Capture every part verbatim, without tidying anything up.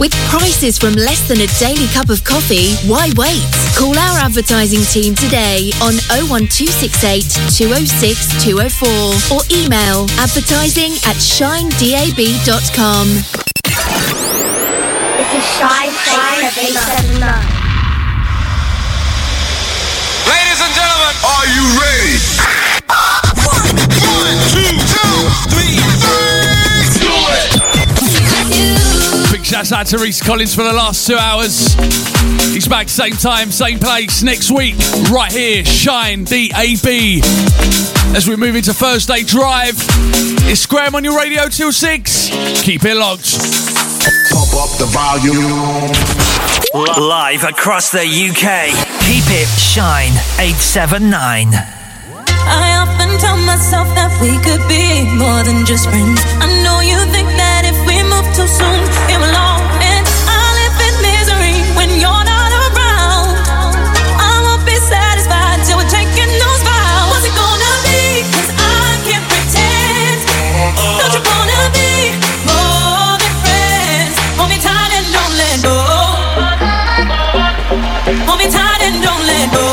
With prices from less than a daily cup of coffee, why wait? Call our advertising team today on oh one two six eight, two oh six, two oh four or email advertising at shine dab dot com. This is Shine eight seven nine. Ladies and gentlemen, are you ready? One, one, two, two, three, three. Do it. Big shout out to Teresa Collins for the last two hours. He's back same time, same place next week, right here, Shine D A B. As we move into Thursday Drive, it's Graham on your radio till six. Keep it locked. Pump up the volume. Live across the U K. Keep it Shine eight seven nine. I often tell myself that we could be more than just friends. I know you think that if we move too soon, it will all end. I live in misery when you're not around. I won't be satisfied till we're taking those vows. What's it gonna be? 'Cause I can't pretend. Don't you wanna be more than friends? Hold me tight and don't let go. Hold me tight. Don't let go.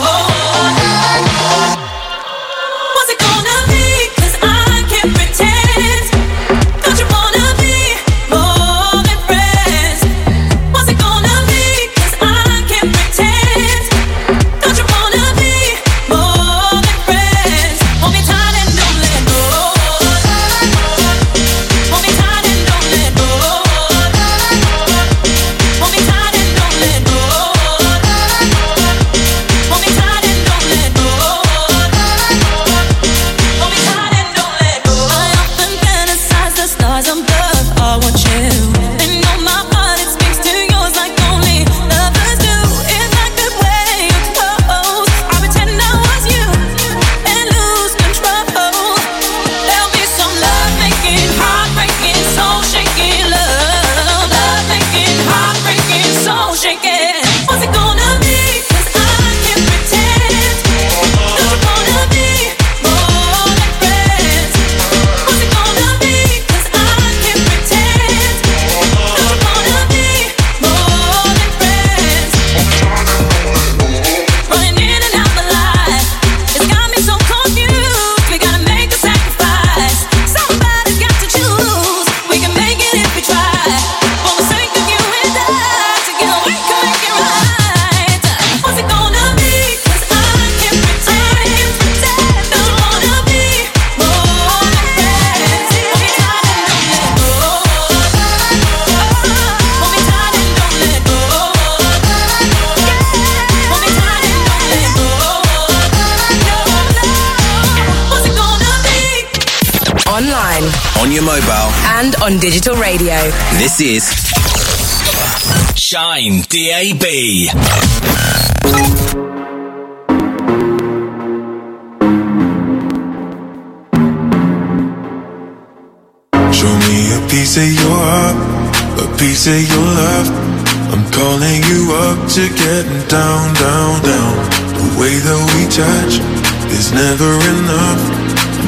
And on digital radio. This is Shine D A B. Show me a piece of your heart, a piece of your love. I'm calling you up to getting down, down, down. The way that we touch is never enough.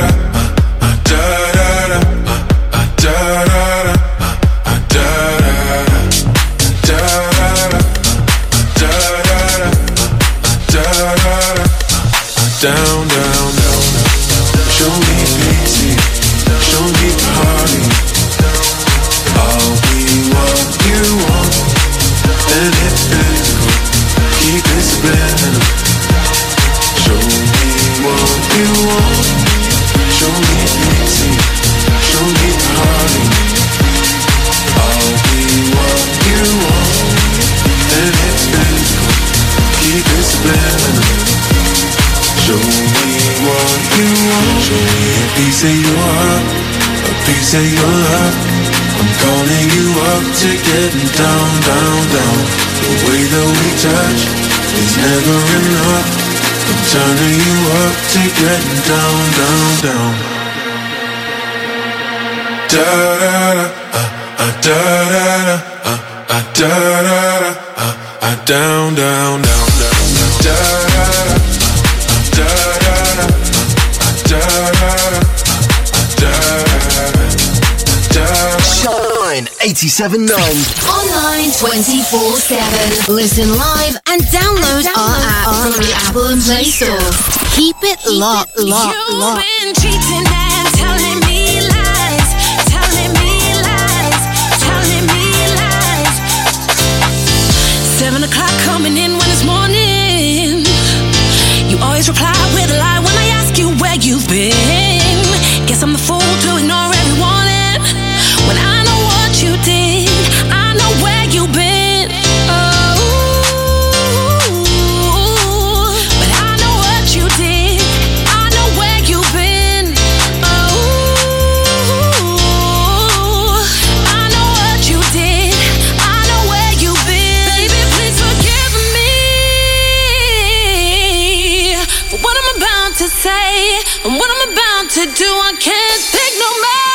da. Down, down, down. Show me beauty, show me party. I'll be what you want. Then it's physical, keep it spinning. Show me what you want. Show me beauty, show me party. I'll be what you want. Then it's physical, keep it spinning. Show me what you want. Show me a piece of your heart, a piece of your love. I'm I'm calling you up to getting down, down, down. The way that we touch is never enough. I'm turning you up to getting down, down, down. Da da da, ah ah da da da, ah ah da da da, ah ah down, down, down, down, down. Da da da, ah ah da da da, ah ah da da da, ah ah da da da. eighty-seven point nine online twenty-four seven. Listen live and download, download our app from the Apple and Play Store. Keep it Keep locked, it locked, locked. You've locked. Been cheating and telling me lies, telling me lies, telling me lies. Seven o'clock coming in when it's morning. You always reply with a lie when I ask you where you've been. Guess I'm the fool to ignore every warning when I. You did. I know where you've been. Oh, but I know what you did. I know where you've been. Oh, I know what you did. I know where you've been. Baby, please forgive me for what I'm about to say and what I'm about to do. I can't think no more.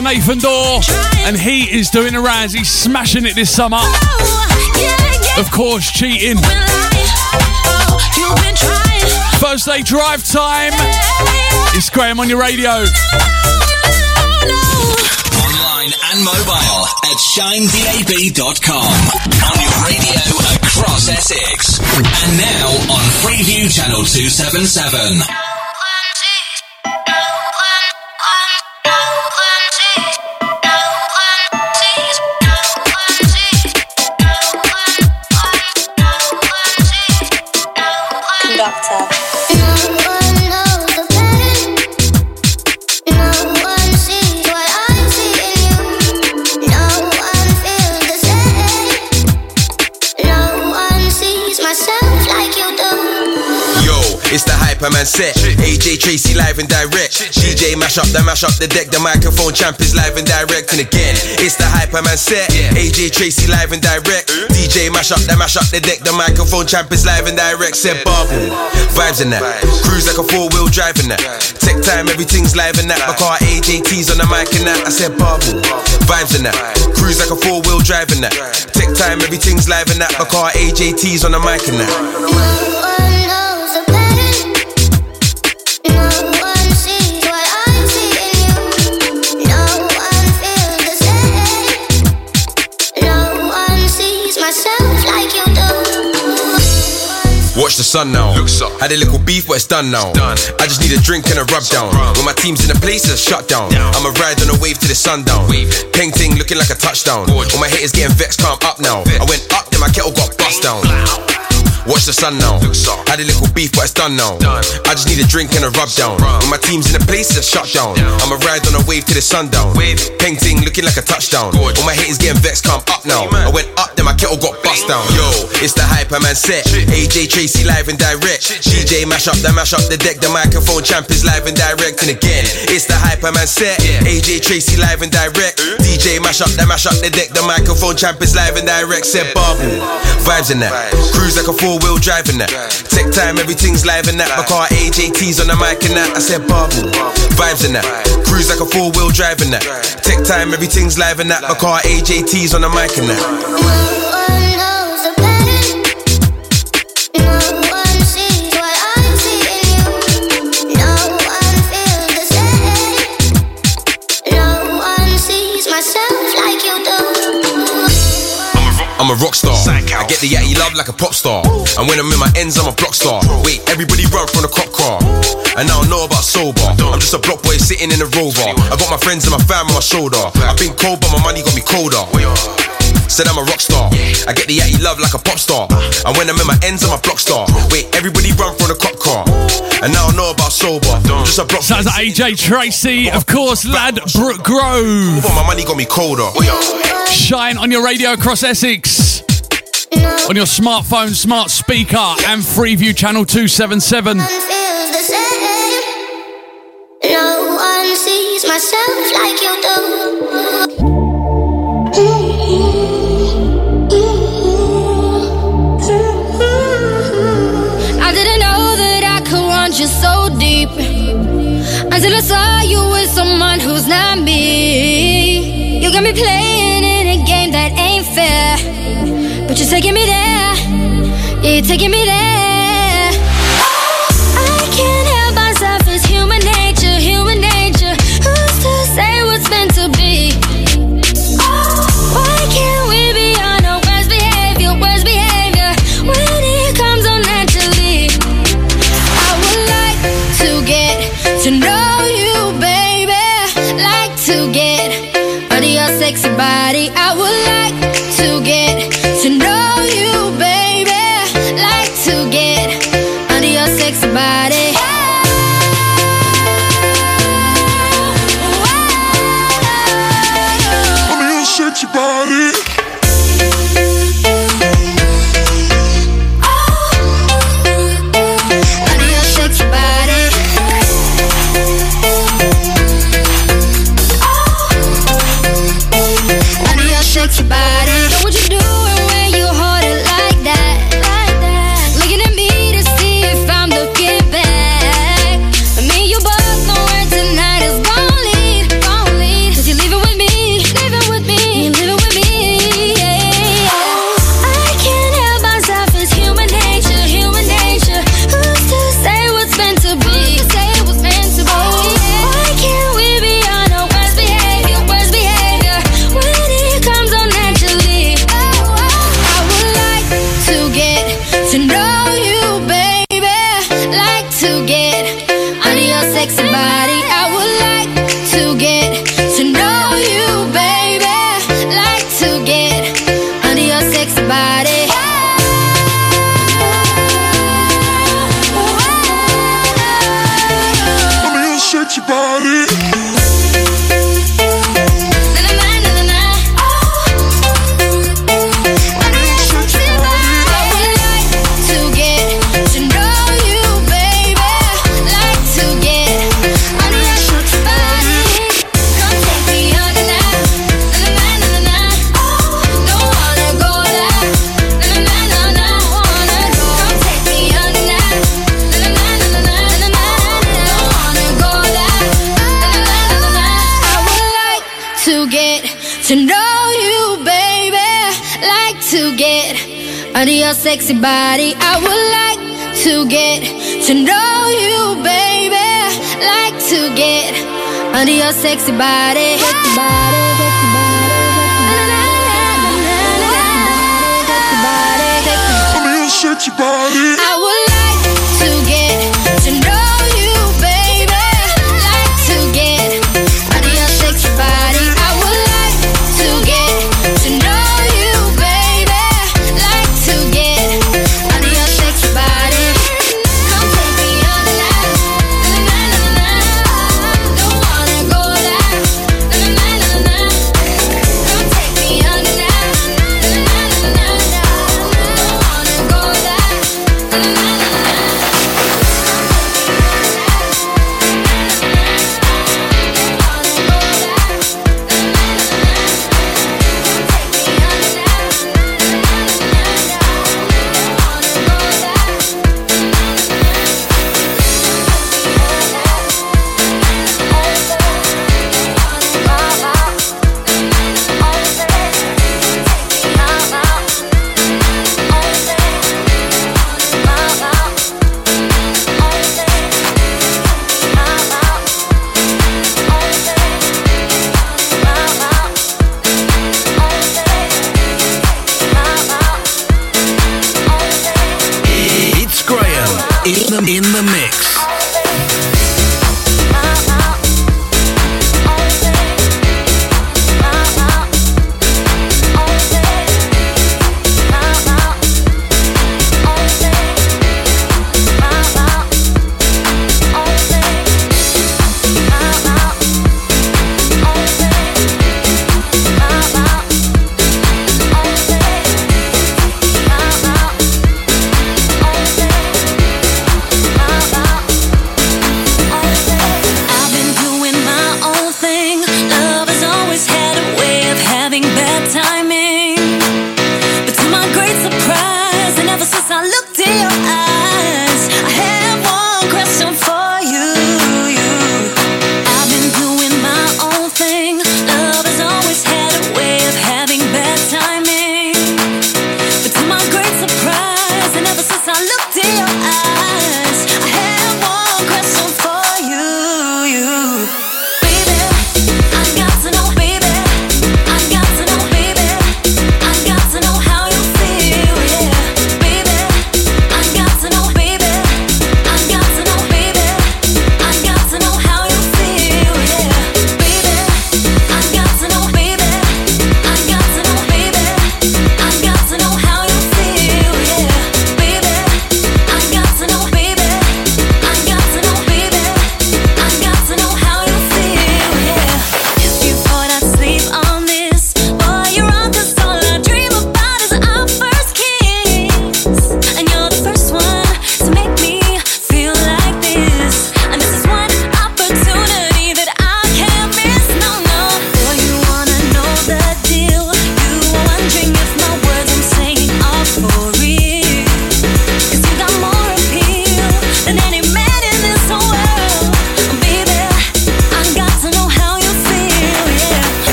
Nathan Doar, and he is doing a raz. He's smashing it this summer. Oh, yeah, yeah. Of course, cheating. Well, I, oh, First day drive time. Yeah. It's Graham on your radio. No, no, no, no. Online and mobile at shine dab dot com. On your radio across Essex. And now on Freeview Channel two seventy-seven. Hyperman set, A J Tracy live and direct. D J mash up, the mash up the deck. The microphone champ is live and direct. And again, it's the Hyperman set. A J Tracy live and direct. D J mash up, the mash up the deck. The microphone champ is live and direct. Said bubble, vibes and that. Cruise like a four wheel drive and that. Tech time, everything's live and that. My car A J T's on the mic and that. I said bubble, vibes and that. Cruise like a four wheel drive and that. Tech time, everything's live and that. My car A J T's on the mic and that. the sun now. Had a little beef, but it's done now. I just need a drink and a rub down. When my team's in a place, it's shut down. I'ma ride on a wave to the sundown. Peng ting looking like a touchdown. All my haters getting vexed, can't up now. I went up, then my kettle got bust down. Watch the sun now. Had a little beef, but it's done now. I just need a drink and a rub down. When my team's in a place, it's shut down. I'ma ride on a wave to the sundown. Peng ting looking like a touchdown. All my haters getting vexed, come up now. I went up, then my kettle got bust down. Yo, it's the Hyperman set. A J Tracy live and direct. D J mash up, then mash up the deck. The microphone champ is live and direct. And again, it's the Hyperman set. A J Tracy live and direct. D J mash up, then mash up the deck. The microphone champ is live and direct. Said bubble, vibes in that. Cruise like a four-wheel driving that. Tech time, everything's live in that. My car A J T's on the mic and that. I said bubble, vibes in that. Cruise like a four-wheel driving that. Tech time, everything's live in that. My car A J T's on the mic and that. I'm a rock star. I get the yatty love like a pop star. And when I'm in my ends, I'm a block star. Wait, everybody run from the cop car. And I don't know about sober. I'm just a block boy sitting in a rover. I got my friends and my fam on my shoulder. I've been cold, but my money got me colder. Said I'm a rock star. I get the yatty love like a pop star. And when I'm in my ends, I'm a block star. Wait, everybody run from the cop car. And I don't know about sober. I'm just a block boy. Sounds like A J Tracy, of course, lad, Brooke Grove. But my money got me colder. Shine on your radio across Essex, on your smartphone, smart speaker, and Freeview channel two seventy-seven. No one feels the same. No one sees myself like you do. I didn't know that I could want you so deep until I saw you with someone who's not me. You got me playing it. Game that ain't fair, but you're taking me there, yeah, you're taking me there. Oh, I can't help myself, it's human nature, human nature. Who's to say what's meant to be? Oh, why can't we be on our worst behavior, worst behavior, when it comes on naturally? I would like to get to know you, baby, like to get under your sexy body. I sexy body, I would like to get to know you, baby. Like to get under your sexy body. Sexy body, sexy body, sexy body, sexy body, sexy body. I would like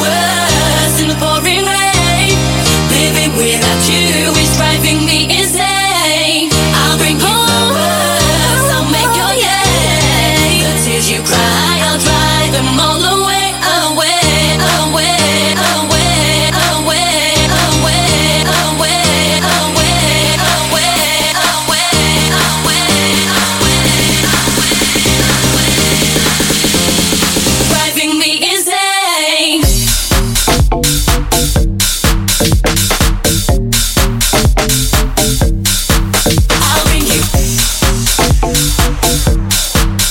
worse in the pouring rain. Living without you is driving me insane. I'll bring you my words, I'll make your yay. The tears you cry, I'll dry them all away, away, away, away, away, away, away, away, away, away, away, away. Driving me insane. I'll bring you. Shine eight seven nine. I'll bring you. Driving me insane. Oh, I know.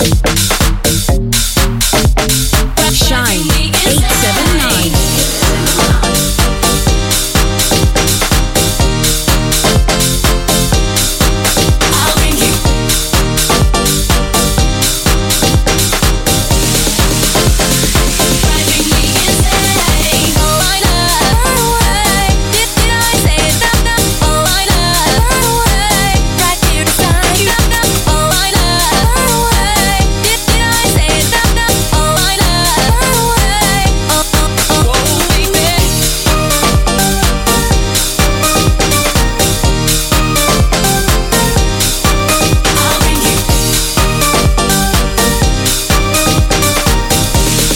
Did, did I say it? Stop them. Oh, I know. Right here beside you. Stop them. Oh, I know. Did, did I say it? Stop them. Oh,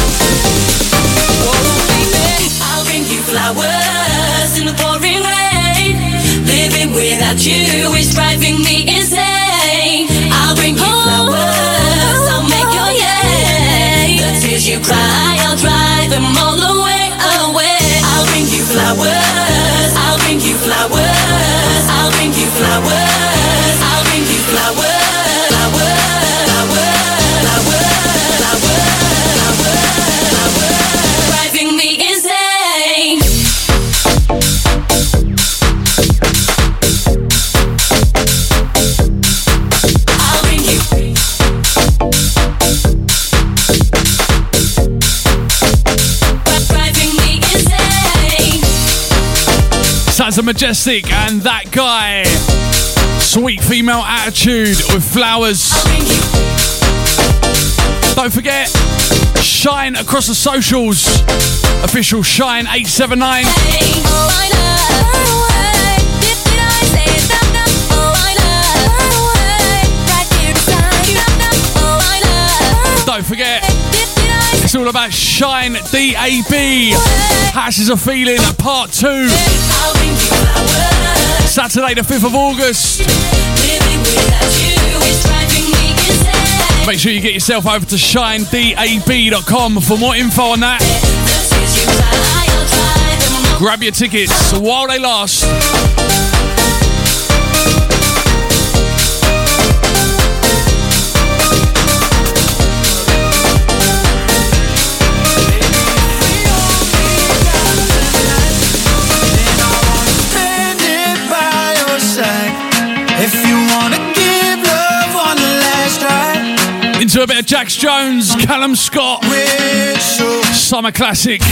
I know. Oh, oh, oh, baby. I'll bring you. I'll bring you flowers in the pouring rain. Living without you is driving me insane. I'll bring you flowers, I'll make your yay. The tears you cry, I'll dry them all away, away. I'll bring you flowers, I'll bring you flowers, I'll bring you flowers, I'll bring you flowers, flowers, flowers, flowers, flowers, driving me insane. I'll bring you. Driving me insane. Sansa Majestic and that guy. Sweet female attitude with flowers. I'll bring you. Don't forget, Shine across the socials. Official Shine eight seven nine. Oh, I know. Did, did I say it? Stop them. Oh, I know. Right here beside you. Stop them. Oh, I know. Don't forget, Did, did I say it's all about Shine D A B. Hashes of Feeling Part two. I'll bring you flowers. Saturday the fifth of August. Living without you is driving me insane. Make sure you get yourself over to shine dab dot com for more info on that. The tears you cry, I'll dry them all. Grab your tickets while they last. Standing by your side. If you wanna give love one last try, Into a bit of Jax Jones, Callum Scott, we're so. summer classic. We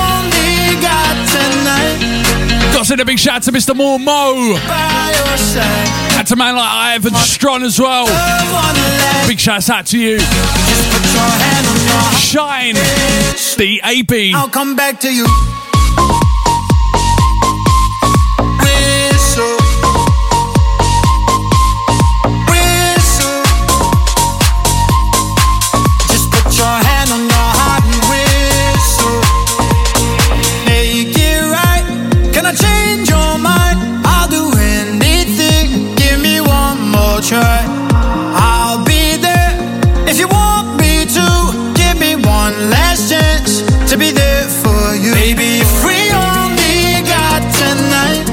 only got tonight. Got to send a big shout out to Mister Moore Mo. By your side. Out to a man like Ivan Stron as well. Love on the left. Big shout out to you. Just put your hand on your heart. Shine, D A B. I'll come back to you. Whistle. Whistle. Just put your hand on your heart and whistle. Make it right. Can I change your mind? I'll do anything. Give me one more try. I'll be there if you want me to. Give me one last chance to be there for you. Baby, if we only got tonight,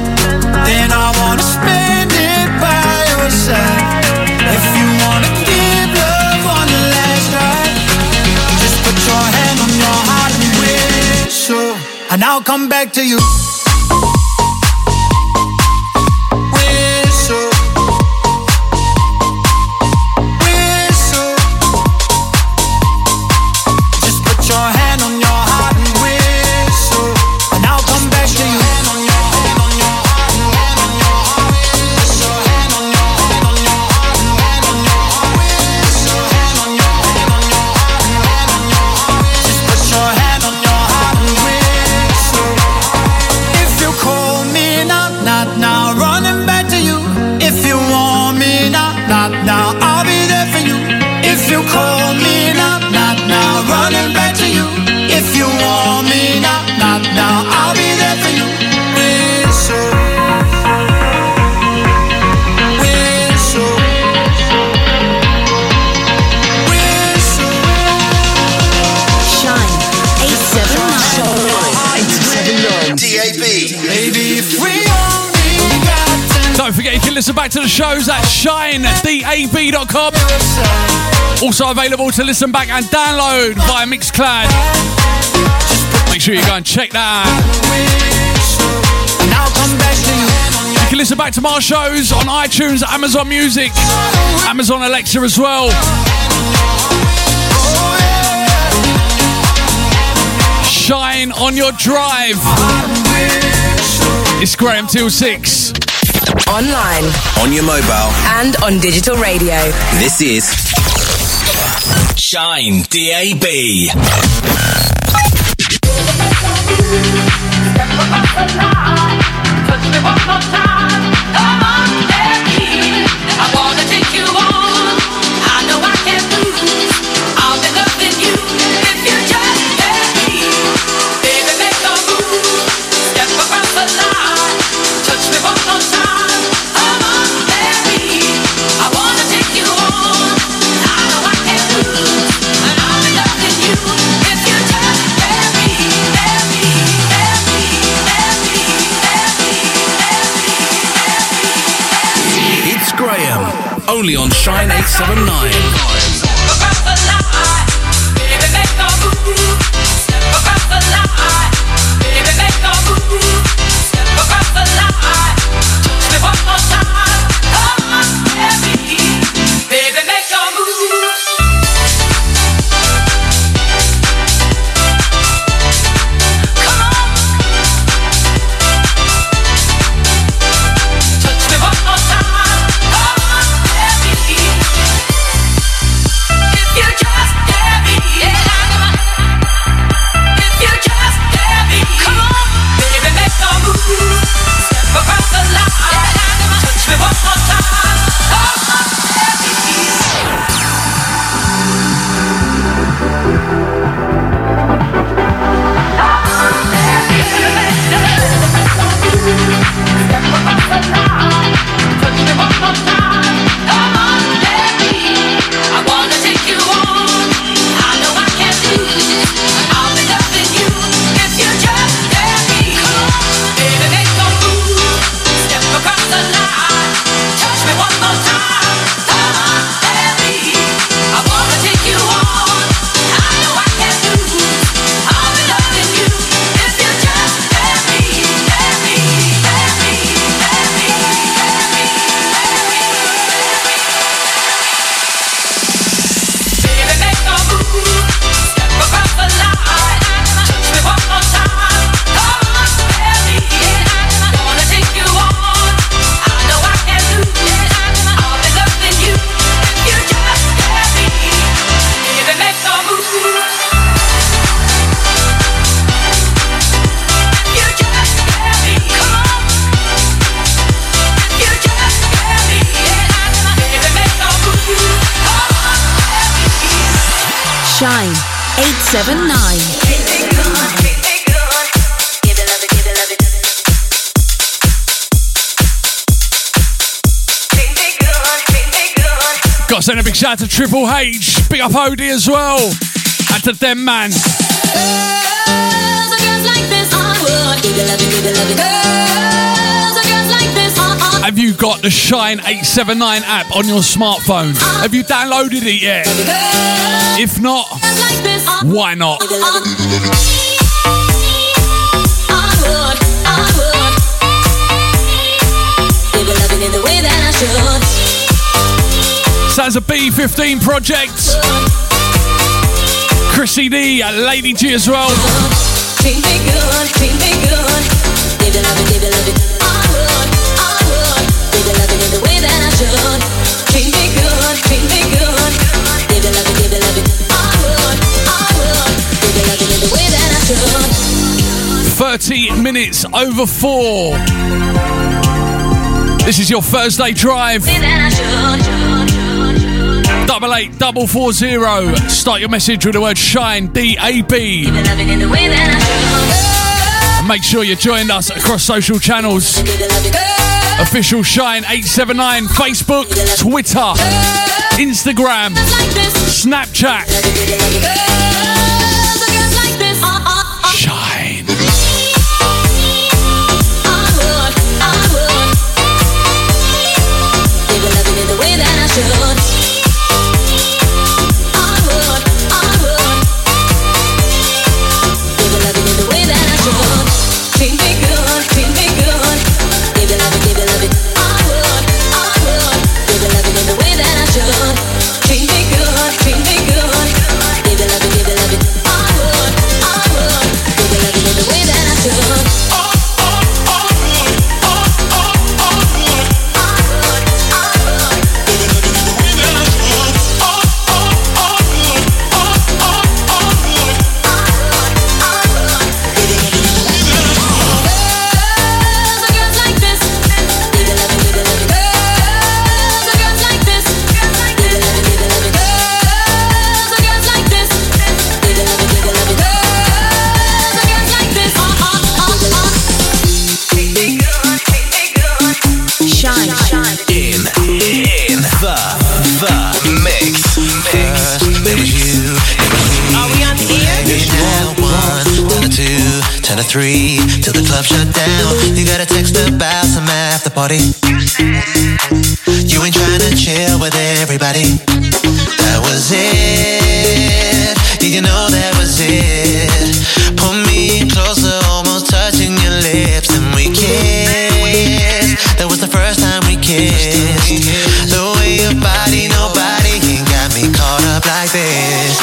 then I wanna spend it by your side. If you wanna give love one last try, just put your hand on your heart and whistle. And I'll come back to you. Whistle. Whistle. Just put your hand on your heart and whistle. And I'll come back to you. Just put your hand on forget you can listen back to the shows at shine dab dot com. Also available to listen back and download via Mixcloud. Make sure you go and check that out. You can listen back to my shows on iTunes, Amazon Music, Amazon Alexa as well. Shine on your drive. It's Graham till six. Online. On your mobile. And on digital radio. This is Shine D A B. One more time, come on, let me. I wanna take you on. I know I can't lose. I'll be loving you if you just let me. Baby, make a move. Step across the line. Touch me one more time. Come on, let me. I wanna take you on. I know I can't lose. And I'll be loving you if you just let me. Let me, let me, let me, let me. Graham, only on Shine eight seven nine. Send a big shout out to Triple H, big up Odie as well, and to them, man. Girls, or girls like this, I would. Either love it, either love it. Girls, or girls like this, uh, uh. Have you got the Shine eight seven nine app on your smartphone? Uh, Have you downloaded it yet? Girls, if not, like this, uh, why not? Either love it, either love it. I would, I would. Either love it in the way that I should. Sounds a B fifteen project. Chrissy D and Lady G as well. Thirty minutes over four. This is your Thursday drive. Double eight, double four zero. Start your message with the word Shine, D A B. And make sure you join us across social channels. Official Shine eight seven nine, Facebook, Twitter, Instagram, Snapchat. Shine. ten to three, till the club shut down. You got a text about some after party. You ain't trying to chill with everybody. That was it. Did you know that was it? Pull me closer, almost touching your lips, and we kissed. That was the first time we kissed. The way your body, nobody ain't got me caught up like this.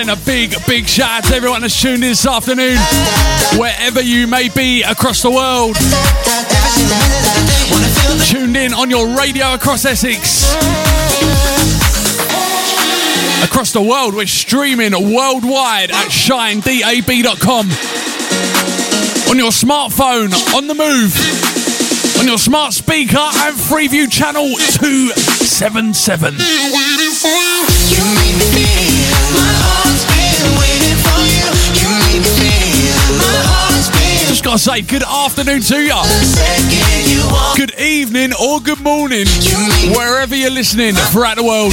A big, big shout out to everyone that's tuned in this afternoon, wherever you may be across the world. Tuned in on your radio across Essex. Across the world, we're streaming worldwide at shine dab dot com. On your smartphone, on the move, on your smart speaker, and Freeview channel two seventy-seven. Just gotta say, good afternoon to ya. Good evening or good morning, wherever you're listening throughout the world.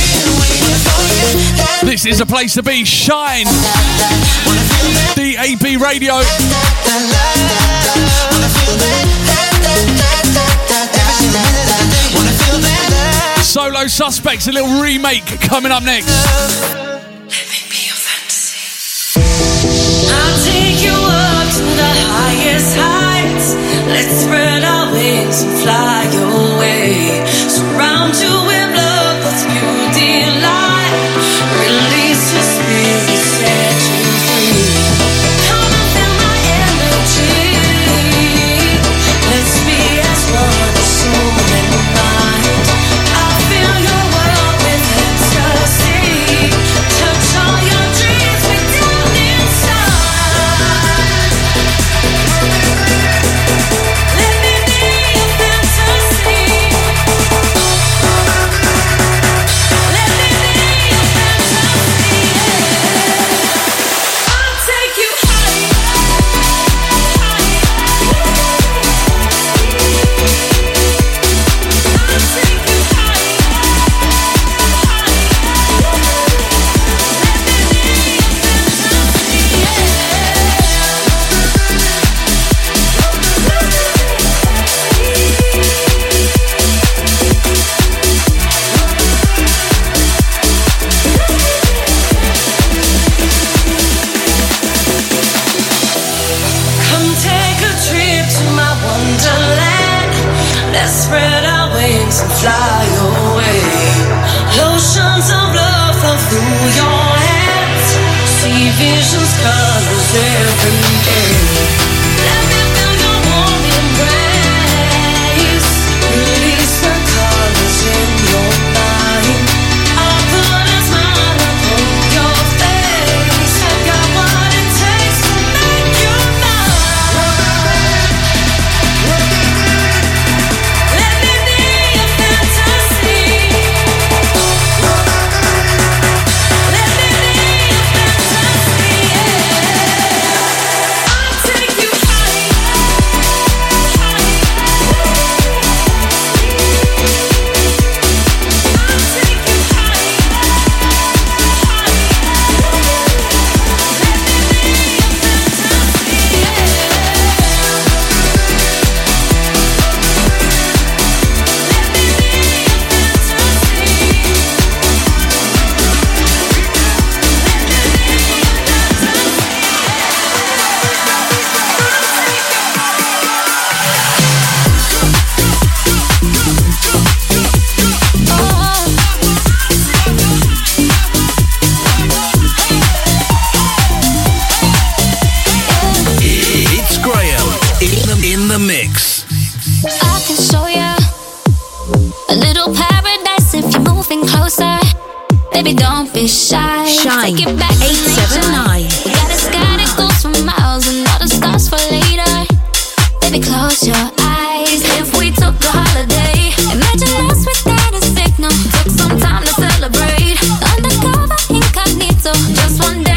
This is a place to be. Shine, D A B Radio. Solo Suspects, a little remake coming up next. Heights. Let's spread our wings and fly your way. Surround you with love, that's you delight. Release your spirit, set you free. Come and feel my energy. Let's be as one, soul and mind. I feel your world with ecstasy. Touch all your dreams way down inside. the mix. I can show you a little paradise if you're moving closer. Baby, don't be shy. Shine. Take it back to eight seven nine. We got a sky that goes for miles and all the stars for later. Baby, close your eyes. If we took a holiday, imagine us without a signal. Took some time to celebrate. Undercover, incognito, just one day.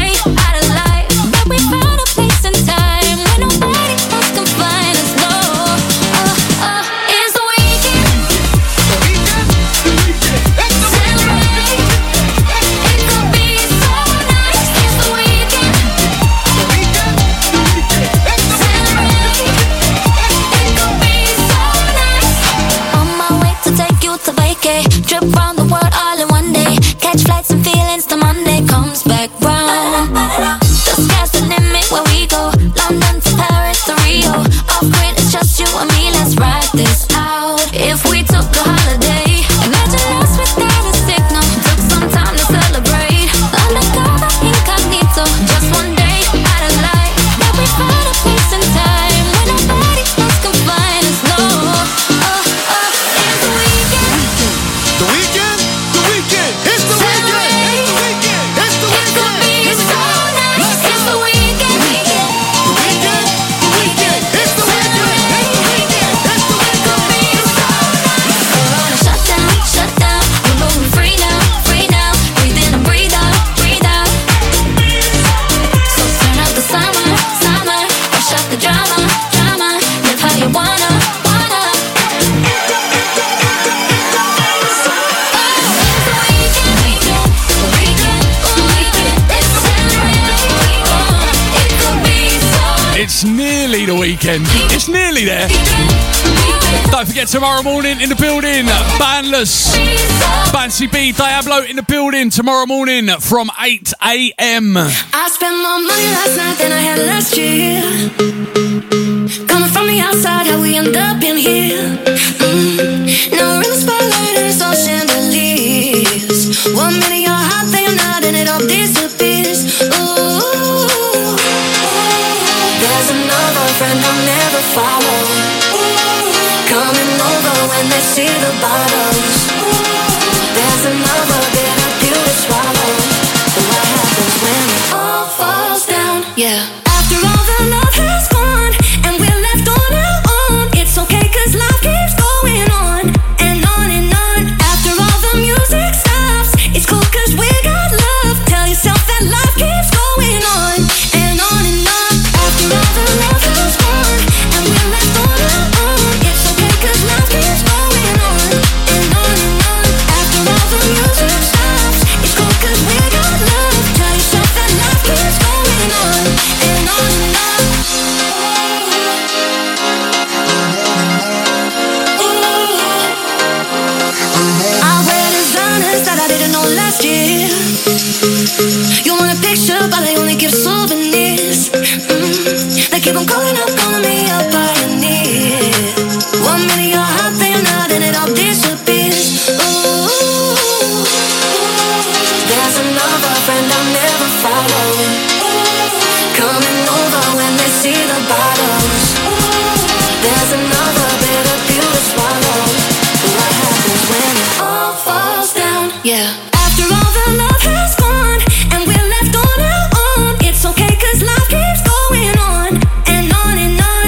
Weekend. It's nearly there. Don't forget tomorrow morning in the building, Boundless, Fancy B, Diablo in the building tomorrow morning from eight a.m. I spent more money last night than I had last year. Coming from the outside, how we end up in here. Mm. No real spotlight and it's all chandeliers. One minute you're hot, then you're not, and it all disappears. Ooh. I never follow. Coming over when they see the bottles. There's another bitter pill to swallow. But what happens when it all falls down? Yeah. After all the love has gone and we're left on our own, it's okay 'cause life keeps going on and on and on. After all the music stops, it's cool 'cause we got love. Tell yourself that life keeps going on and on and on. After all the love. You want a picture, but they only give souvenirs. Mm. They keep on calling up, calling me a pioneer. One minute you're hot, then you're not, and it all disappears. Ooh, there's another friend I never follow. Coming over when they see the bottles. There's another bitter pill to swallow. What happens when it all falls down? Yeah. Life keeps going on and on and on.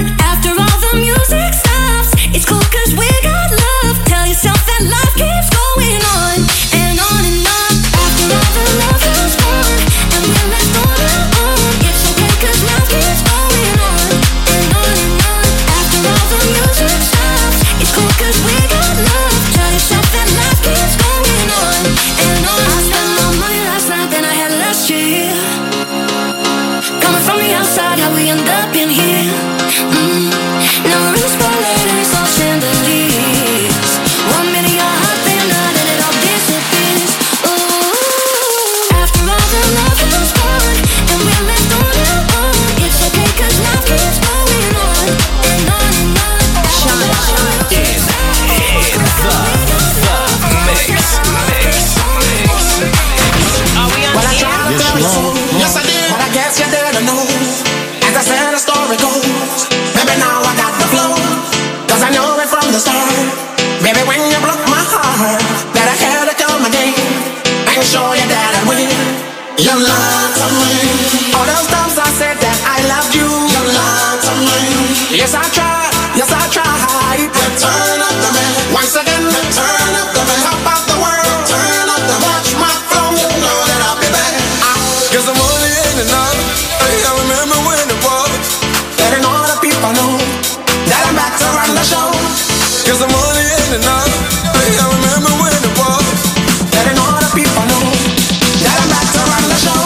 I tried, yes I tried. Return of the man. Once again, return of the man. How about the world? Turn up the watch my phone, you know that I'll be back. Cause I'm only in and out. I remember when it was. Letting all the people know that I'm back to run the show. Cause I'm only in and out. I remember when it was. Letting all the people know that I'm back to run the show.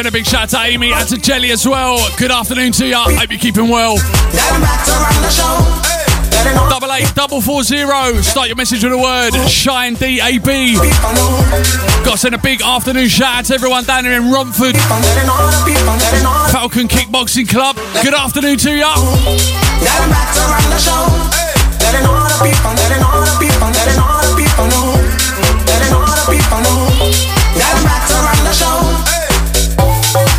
A big shout out to Amy and to Jelly as well. Good afternoon to you. Hope you're keeping well. Double eight, double four zero. Start your message with the word Shine D A B. Got to send a big afternoon shout out to everyone down here in Romford. Falcon Kickboxing Club. Good afternoon to you.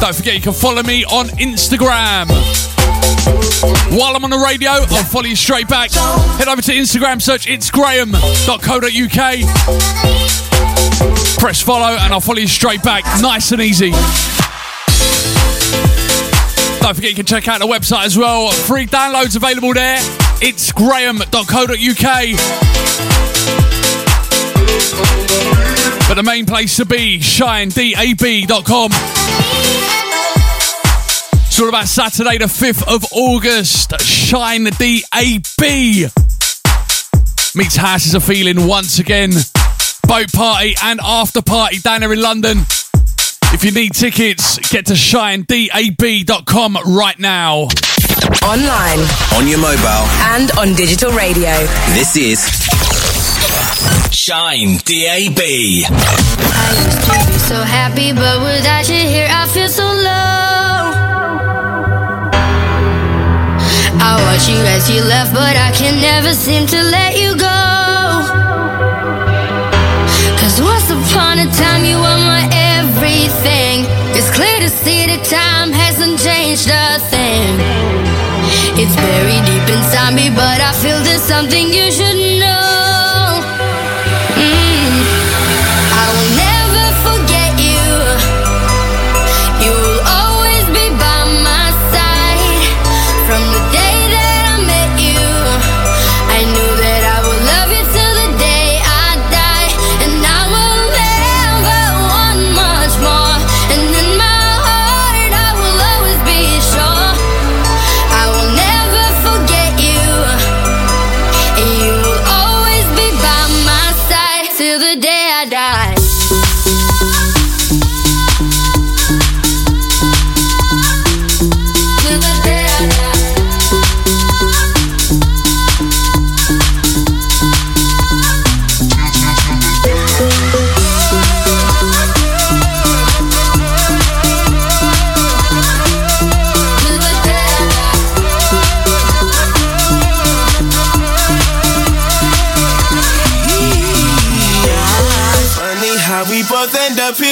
Don't forget you can follow me on Instagram. While I'm on the radio, I'll follow you straight back. Head over to Instagram, search its graham dot co dot uk. Press follow and I'll follow you straight back. Nice and easy. Don't forget you can check out the website as well. Free downloads available there. its graham dot co dot uk. But the main place to be, shine dab dot com. It's all about Saturday the fifth of August. Shine the D A B meets Houses of Feeling once again. Boat party and after party down there in London. If you need tickets, get to shine dab dot com right now. Online, on your mobile and on digital radio. This is Shine D A B. I used to be so happy, but without you here I feel so low. I watched you as you left, but I can never seem to let you go. Cause once upon a time you were my everything. It's clear to see that time hasn't changed a thing. It's buried deep inside me, but I feel there's something you should know. Mm. I will never forget you. You will always be by my side from the day.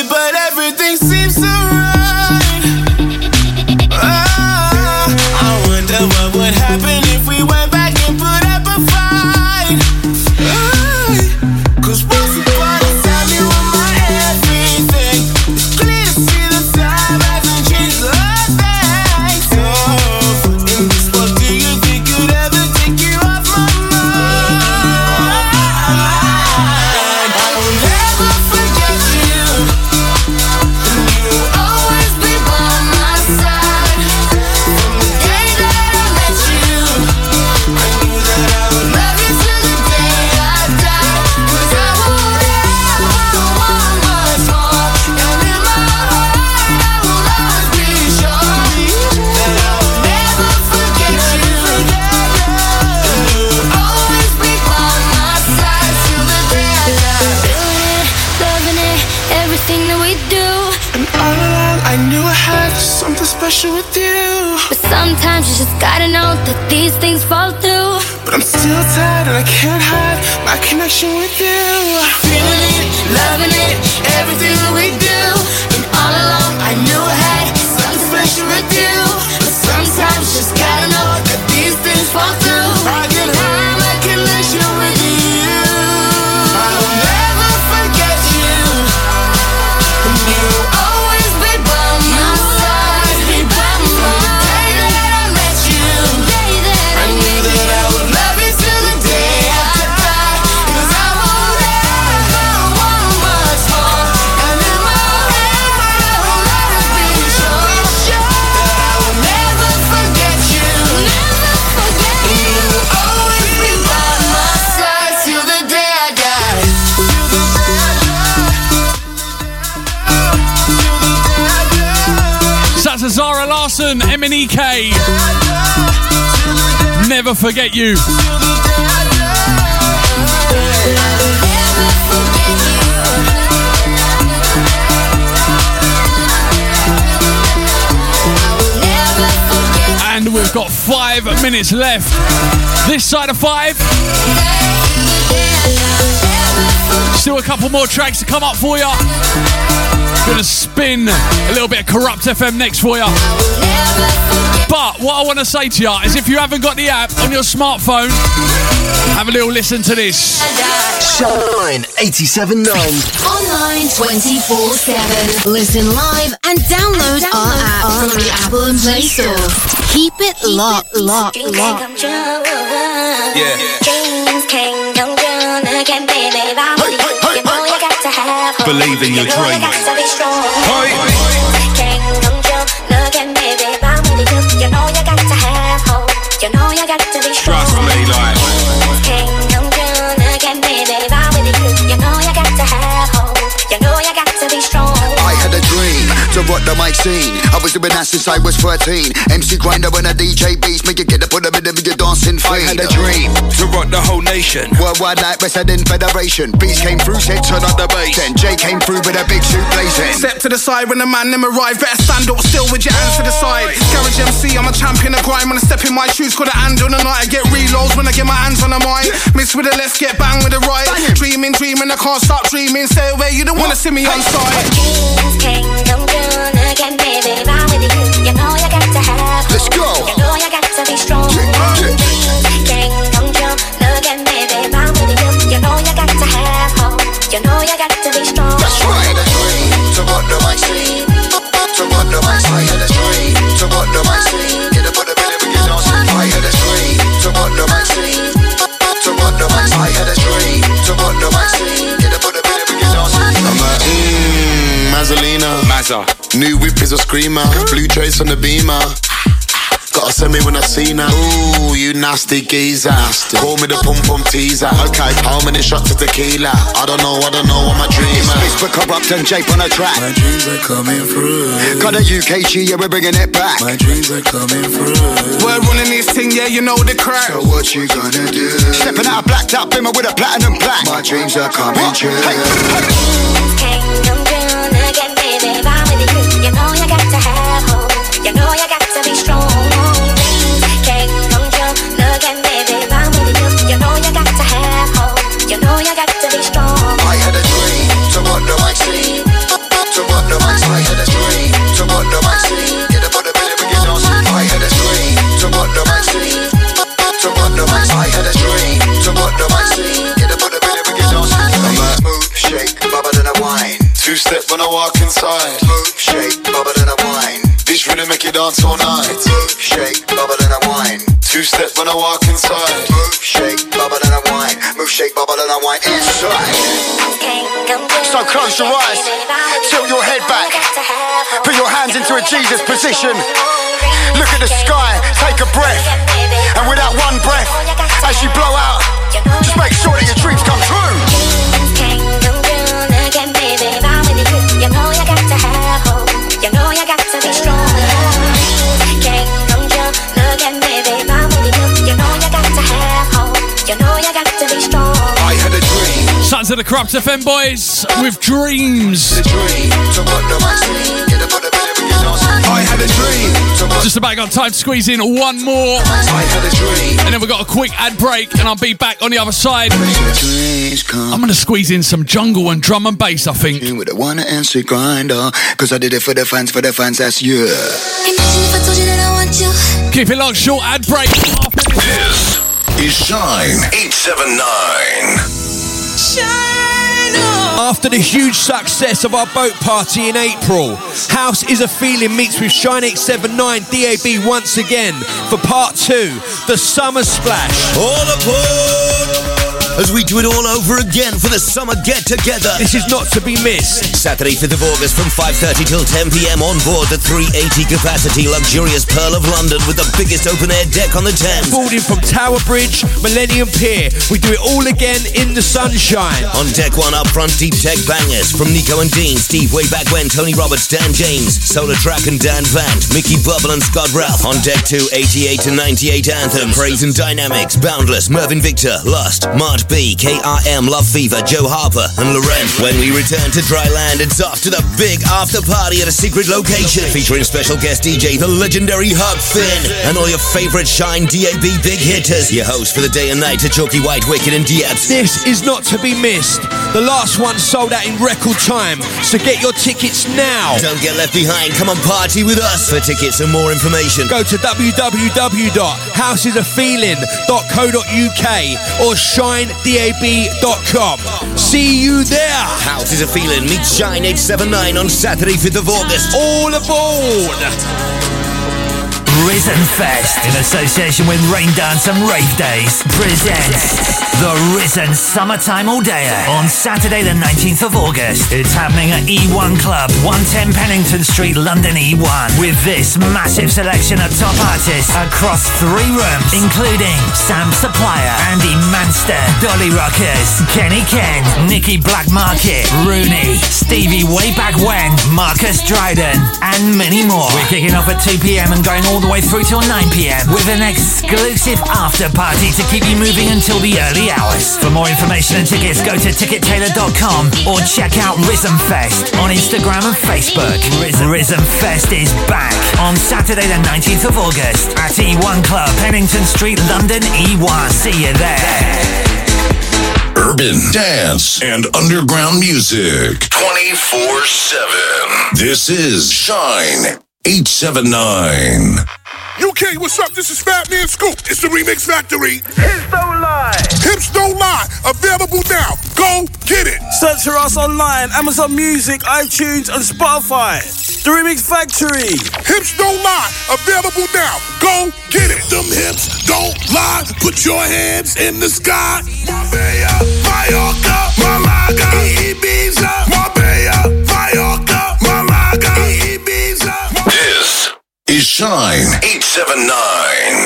But everything seems so right. Oh, I wonder what would happen if we went back and put up a fight. Oh, cause once upon a time you were my everything. It's clear to see the time hasn't changed. was special with you. But sometimes you just gotta know that these things fall through. But I'm still tired and I can't hide my connection with you. Feeling it, loving it, everything that we do. And all along I knew I had something special with you. But sometimes you just gotta know that these things fall through. I can hide my connection with you. I will never forget you. And you Zara Larson, M N E K, Never Forget You. And we've got five minutes left. This side of five. Still a couple more tracks to come up for you. Gonna spin a little bit of Corrupt F M next for you. But what I want to say to you is, if you haven't got the app on your smartphone, have a little listen to this. Shine eighty-seven point nine. Online twenty-four seven. Listen live and download, download our app on the Apple and Play Store. Keep it locked, locked, locked. Yeah. Believe in your dreams. Trust me, like I had a dream to rock the mic scene. I was doing that since I was thirteen. M C Grinder and a D J Beast. Make you get up on the rhythm of your dancing feet. I had a dream to rock the whole nation. Worldwide like Resident Federation. Beast came through, said turn up the bass. Then Jay came through with a big suit blazing. Step to the side when the man them arrive. Better stand up still with your hands to the side. Garage M C, I'm a champion of grime. When I step in my shoes, got a hand on the night. I get reloads when I get my hands on the mic. Miss with the left, get bang with the right. Dreaming, dreaming, I can't stop dreaming. Stay away, you don't wanna see me on side. Again, baby, I'm with you. You know you got to have hope. Let's go. You know you got to be strong. Gang, come down. Again, baby, I'm with you. You know you got to have hope. You know you got to be strong. That's right. A dream to what do I see? To what do I see? I had a dream to what do I see? Get up on the minute we get dancing. I had a dream to what do I see? To what do I see? I had a dream to what do I see? Get up on the minute we get dancing. I'm a mmm, Mazzolino. Mazza. New whip is a screamer, blue trace on the beamer. Gotta send me when I see now. Ooh, you nasty geezer. Nasty. Call me the pum pum teaser. Okay, how many shots of tequila? I don't know, I don't know, I'm a dreamer. It's for Corrupt and Jape on a track. My dreams are coming through. Got a U K G, yeah, we're bringing it back. My dreams are coming through. We're running this thing, yeah, you know the crack. So what you gonna do? Stepping out a blacked out bimmer with a platinum plaque. My dreams are coming what? True. Hey, hey. You know you got to have hope. You know you got to be strong. Can't come down. Look at me, baby, I'm with you. You know you got to have hope. You know you got to be strong. I had a dream to what do I see? To what do I see? I had a dream to what do I see? Get up on the bed and we get dancing. I had a dream to what do I see? To what do I see? I had a dream to what do I see? Get up on the bed and we get dancing. I'm a smooth shake, bubble than a wine. Two step when I walk inside. Move, shake, bubble and a wine. This rhythm make you dance all night. Move, shake, bubble and a wine. Two step when I walk inside. Move, shake, bubble and a wine. Move, shake, bubble and a wine inside. So close your eyes, tilt your head back, put your hands into a Jesus position. Look at the sky, take a breath, and with that one breath, as you blow out, just make sure that your dreams come true. You know you got to have hope. You know you got to be strong. Can't come down. Look at me, baby, I'm with you. You know you got to have hope. You know you got to be strong. I had a dream. Sons of the Corrupt F M boys with dreams. I had a dream. Just about got time to squeeze in one more. And then we've got a quick ad break and I'll be back on the other side. I'm going to squeeze in some jungle and drum and bass, I think. With the one and she grinder, because I did it for the fans, for the fans, that's you. Keep it locked, short ad break. This is Shine eight seven nine. Shine on. After the huge success of our boat party in April, House Is a Feeling meets with Shine eight seven nine D A B once again for part two, the Summer Splash. All aboard as we do it all over again for the summer get-together. This is not to be missed. Saturday fifth of August from five thirty till ten p.m. on board the three eighty capacity luxurious Pearl of London with the biggest open-air deck on the Thames. Boarding from Tower Bridge, Millennium Pier. We do it all again in the sunshine. On deck one up front, deep tech bangers from Nico and Dean, Steve Wayback When, Tony Roberts, Dan James, Solar Track and Dan Vant, Mickey Bubble and Scott Ralph. On deck two, eighty-eight and ninety-eight anthems, Praise and Dynamics, Boundless, Mervyn Victor, Lust, Mart B, K R M, Love Fever, Joe Harper and Lorenz. When we return to dry land, it's off to the big after party at a secret location featuring special guest D J, the legendary Huck Finn, and all your favourite Shine D A B big hitters. Your host for the day and night to Chalky White, Wicked and D A B. This is not to be missed. The last one sold out in record time, so get your tickets now. Don't get left behind. Come and party with us. For tickets and more information, go to w w w dot house is a feeling dot co dot u k or shine d a b dot com. See you there. House Is a Feeling meets Shine eight seven nine on Saturday fifth of August. All aboard! Risen Fest, in association with Rain Dance and Rave Days, presents the Risen Summertime All Day on Saturday the nineteenth of August. It's happening at E one Club, one ten Pennington Street, London E one, with this massive selection of top artists across three rooms, including Sam Supplier, Andy Manster, Dolly Rockers, Kenny Ken, Nicky Black Market, Rooney, Stevie Wayback When, Marcus Dryden, and many more. We're kicking off at two p.m. and going all the way through till nine p.m. with an exclusive after party to keep you moving until the early hours. For more information and tickets, go to ticket tailor dot com or check out Risen Fest on Instagram and Facebook. Risen, Risen Fest is back on Saturday the nineteenth of August at E one Club, Pennington Street, London E one. See you there. Urban dance and underground music twenty-four seven. This is Shine eight seven nine. U K, what's up? This is Fat Man Scoop. It's the Remix Factory. Hips don't lie. Hips don't lie. Available now. Go get it. Search for us online, Amazon Music, iTunes, and Spotify. The Remix Factory. Hips don't lie. Available now. Go get it. Them hips don't lie. Put your hands in the sky. Marbella, Mallorca, Malaga, Ibiza, Marbella, Mallorca, Malaga, Ibiza. Is Shine eight seven nine.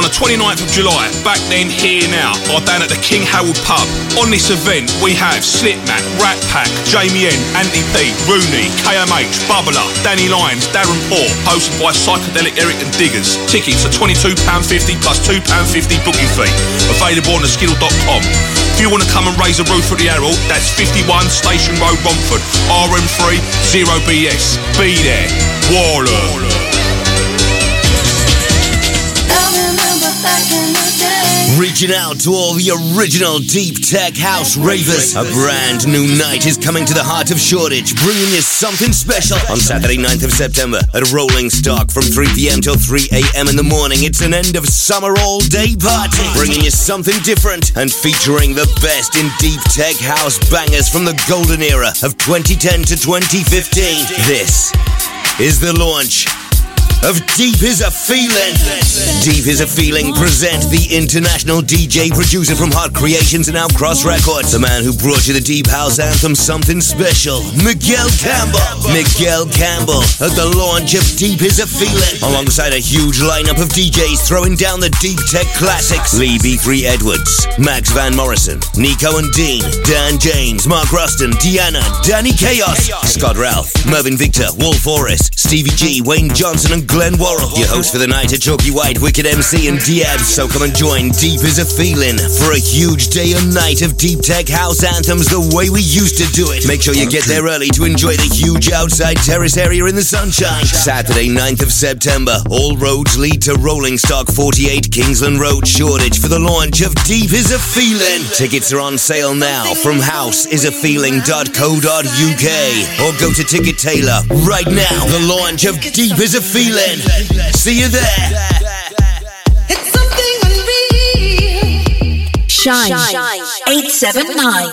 On the twenty-ninth of July, back then, here now, are down at the King Harold pub. On this event, we have Slipmat, Rat Pack, Jamie N, Anthony D, Rooney, K M H, Bubbler, Danny Lyons, Darren Poor, hosted by Psychedelic Eric and Diggers. Tickets are twenty-two pounds fifty plus two pounds fifty booking fee. Available on the skiddle dot com. If you want to come and raise a roof for the Harold, that's fifty-one Station Road, Romford, R M three, zero B S. Be there. Waller. Reaching out to all the original deep tech house ravers. A brand new night is coming to the heart of Shoreditch, bringing you something special. On Saturday ninth of September at Rolling Stock from three p.m. till three a.m. in the morning, it's an end of summer all day party, bringing you something different and featuring the best in deep tech house bangers from the golden era of twenty ten to twenty fifteen. This is the launch of Deep Is a Feeling. Deep Is a Feeling present the international D J producer from Hot Creations and Outcross Records, the man who brought you the deep house anthem Something Special, Miguel Campbell. Miguel Campbell at the launch of Deep Is a Feeling, alongside a huge lineup of D Js throwing down the deep tech classics: Lee B three Edwards, Max Van Morrison, Nico and Dean, Dan James, Mark Ruston, Deanna, Danny Chaos, Scott Ralph, Mervyn Victor, Wolf Forest, Stevie G, Wayne Johnson and Glenn Worrell, your host for the night at Chalky White, Wicked M C and D J. So come and join Deep Is a Feeling for a huge day and night of deep tech house anthems the way we used to do it. Make sure you get there early to enjoy the huge outside terrace area in the sunshine. Saturday, ninth of September, all roads lead to Rolling Stock forty-eight Kingsland Road, Shoreditch, for the launch of Deep Is a Feeling. Tickets are on sale now from house is a feeling dot co dot uk or go to Ticket Taylor right now. The launch of Deep Is a Feeling. See you there. It's something unreal. Shine. Shine. eight seven nine.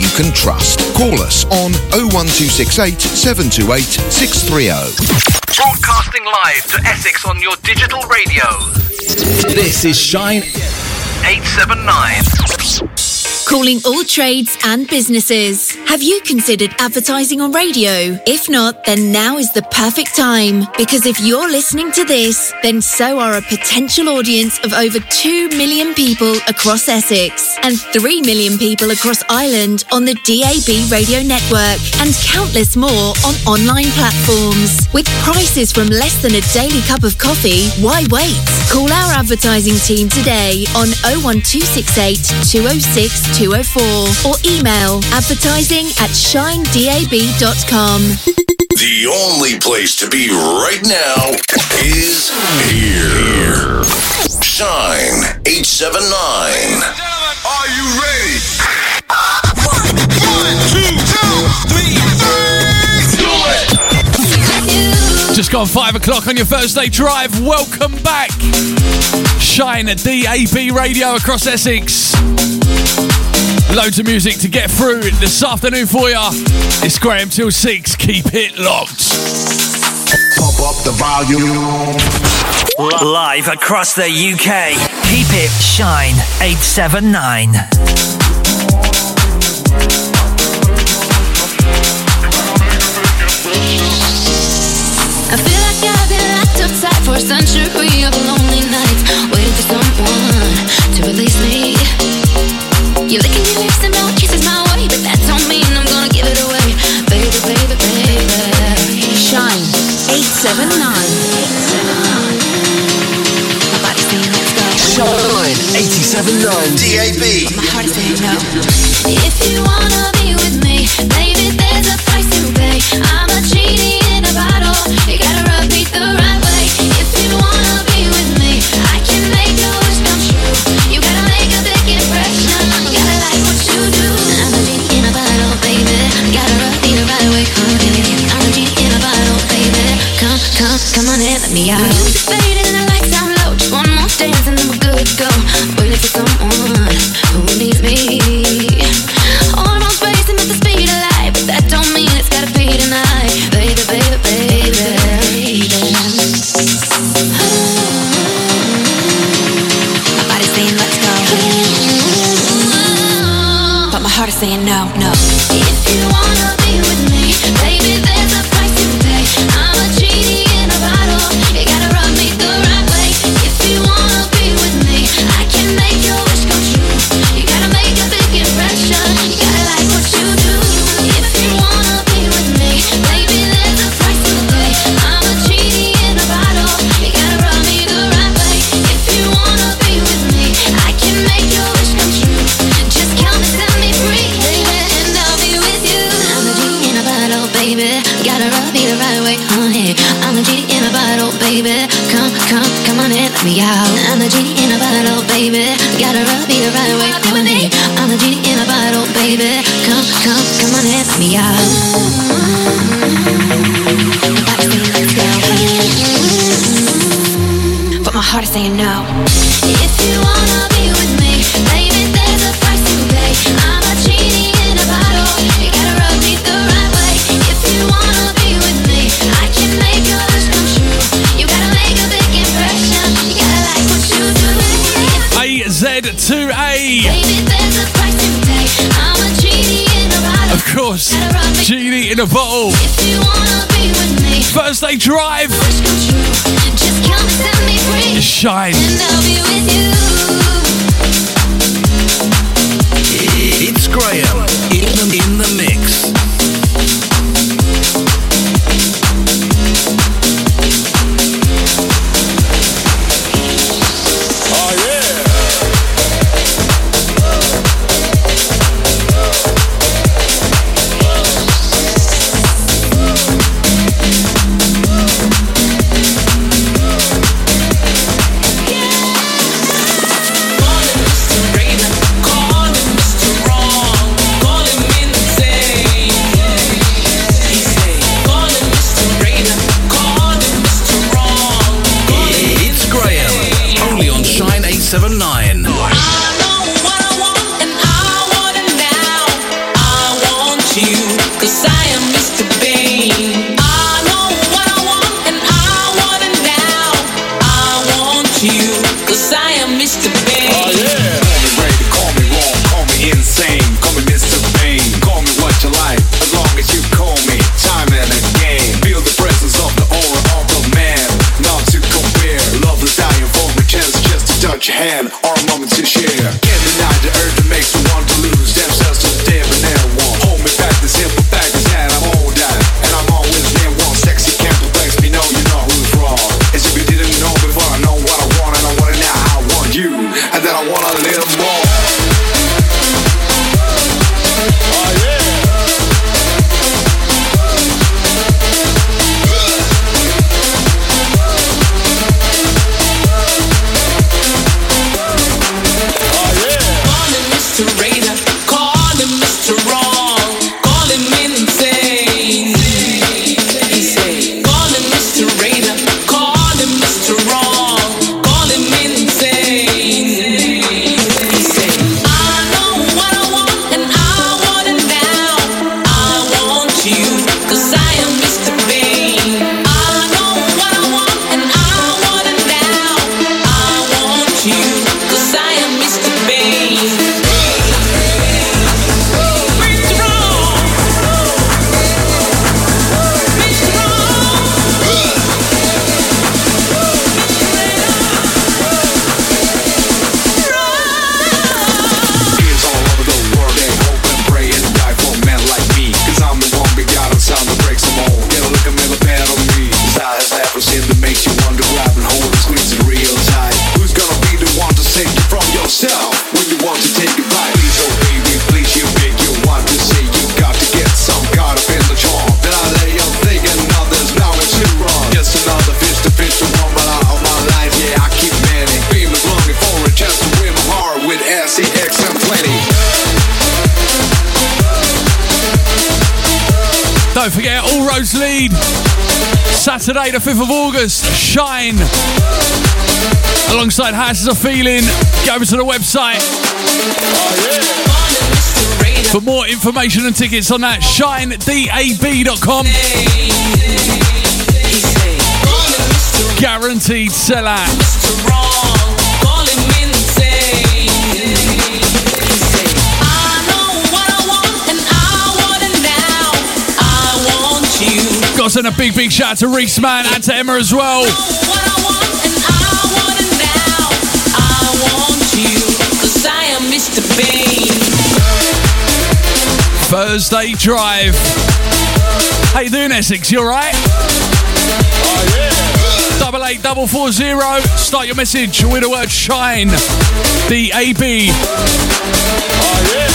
you can trust. Call us on oh one two six eight, seven two eight, six three oh. Broadcasting live to Essex on your digital radio. This is Shine eight seven nine. Calling all trades and businesses. Have you considered advertising on radio? If not, then now is the perfect time. Because if you're listening to this, then so are a potential audience of over two million people across Essex and three million people across Ireland on the D A B radio network and countless more on online platforms. With prices from less than a daily cup of coffee, why wait? Call our advertising team today on oh one two six eight, two oh six, two oh four or email advertising at shine d a b dot com. The only place to be right now is here. Shine eight seven nine. Are you ready? One, one, two, two, three, three. Do it. Just gone five o'clock on your Thursday drive. Welcome back. Shine at D A B Radio across Essex. Loads of music to get through this afternoon for ya. It's Graham till six. Keep it locked. Pop up the volume. Live across the U K. Keep it Shine eight seven nine. I feel like I've been locked outside for a century of lonely nights, waiting for someone to release me. You're licking your lips and blowing kisses my way, but that don't mean I'm gonna give it away, baby, baby, baby. Shine eight seven nine. My body's saying let's go. Shine eight seven nine D A B. But my heart is saying no. If you wanna be with me, baby, there's a price to pay. I'm a genie in a bottle. You gotta repeat the right way. If you wanna be with me, I can make your wish come true. You gotta make a big impression. Gotta like what you do. I'm a genie in a bottle, baby. Gotta repeat the right way, come in. I'm a genie in a bottle, baby. Come, come, come on in, let me out. Music's fading and the lights down low. Just one more dance and then we're good to go. Waiting for someone who needs me. Almost racing at the speed of light, but that don't mean it's gotta be tonight, baby, baby. Heart is saying no, no. If you wanna be with me, baby, there's a price to pay. I'm a genie in a bottle. You gotta rub me the right way. If you wanna be with me, I can make your wish come true. You gotta make a big impression. You gotta like what you do. If you wanna be with me, baby, there's a price to pay. I'm a genie in a bottle. You gotta rub me the right way. If you wanna be with me, I can make your wish come true. Just count it down. Baby, gotta rub me the right way, honey. I'm the genie in a bottle, baby. Come, come, come on in, let me out. I'm the genie in a bottle, baby. Gotta rub me the right way, honey. I'm the genie in a bottle, baby. Come, come, come on in, let me out. My body's saying let's go, but my heart is saying no. If you wanna be with me, baby, there's a price to pay. I'm a genie in a bottle. You gotta rub me the right way. If you wanna be with me, I can make your wish come true. You gotta make in a bottle. If you wanna be with me, Thursday Drive. Just come and set me free. Shine. And I'll be with you. It's Graham in the, in the mix. Don't forget, all roads lead. Saturday, the fifth of August, Shine. Alongside Houses of Feeling, go over to the website for more information and tickets on that, shine dab dot com. Guaranteed sellout. Got to send a big, big shout out to Reese, man, and to Emma as well. Thursday Drive. How you doing, Essex? You all right? Oh, yeah. Double eight, double four zero. Start your message with the word Shine. The A B. Oh, yeah.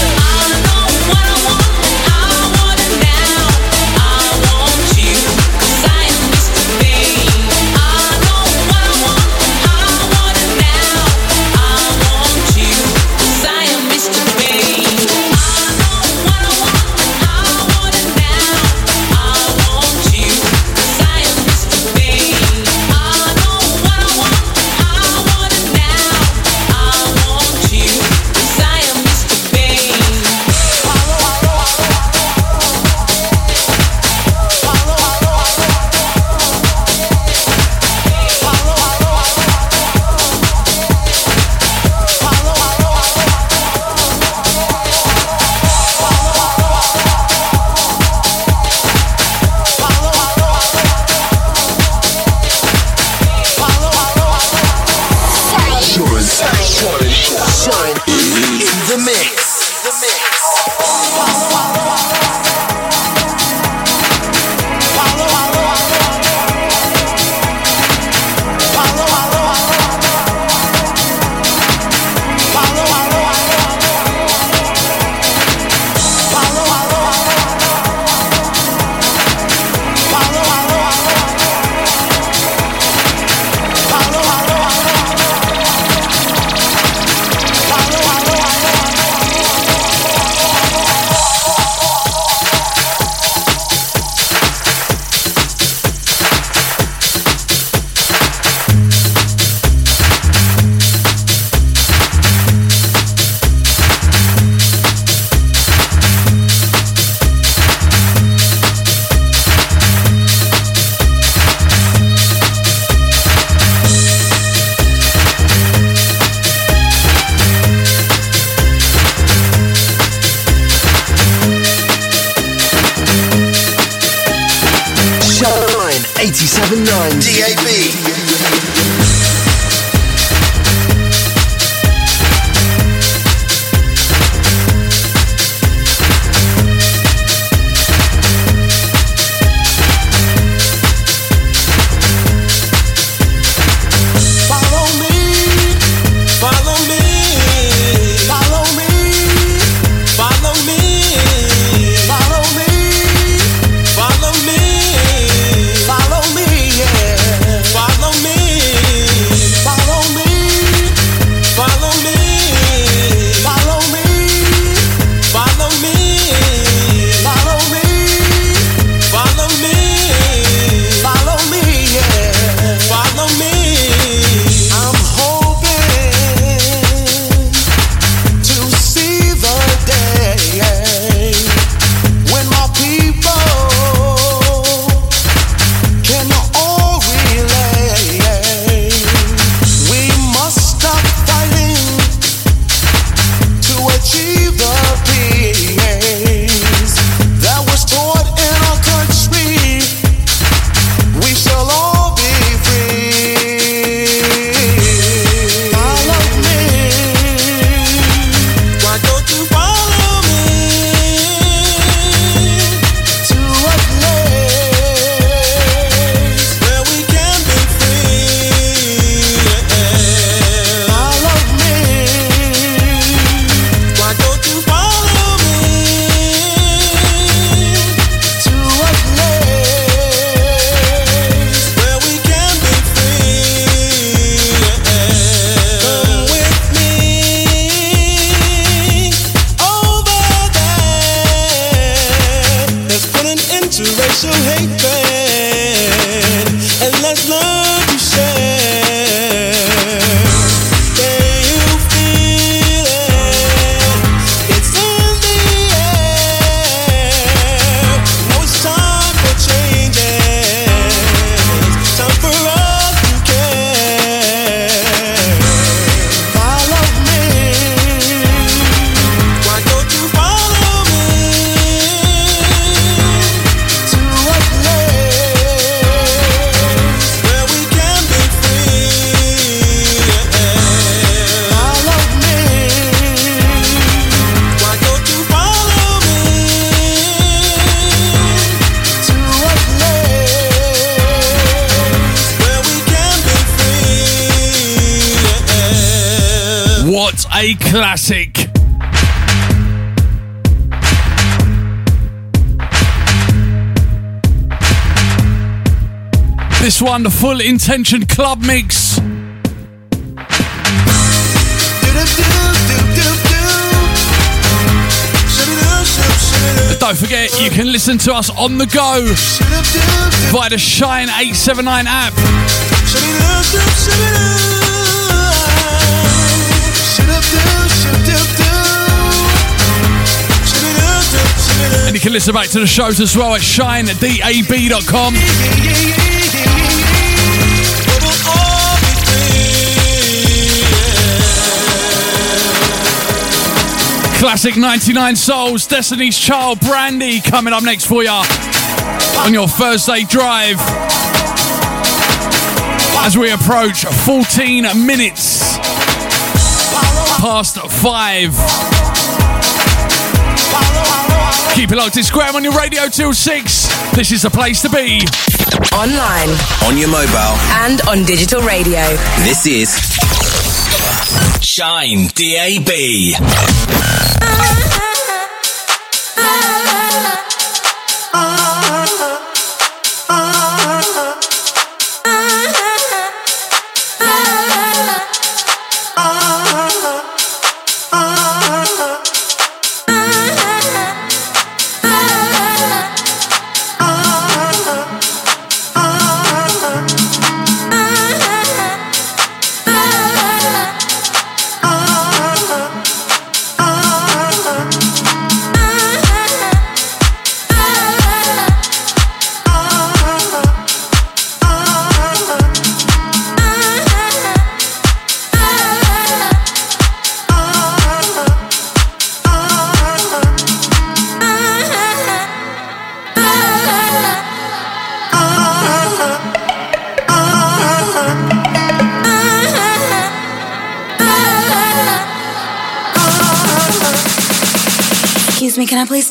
nine D A B. Classic. This one, the Full Intention Club Mix. But don't forget, you can listen to us on the go via the Shine eight seven nine app. And you can listen back to the shows as well at shine dab dot com. Classic ninety-nine Souls, Destiny's Child, Brandy coming up next for you on your Thursday drive as we approach fourteen minutes past five. Keep it locked. It's Graham on your radio till six. This is the place to be. Online. On your mobile. And on digital radio. This is Shine D A B. Oh Excuse me, can I please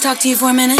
Talk to you for a minute.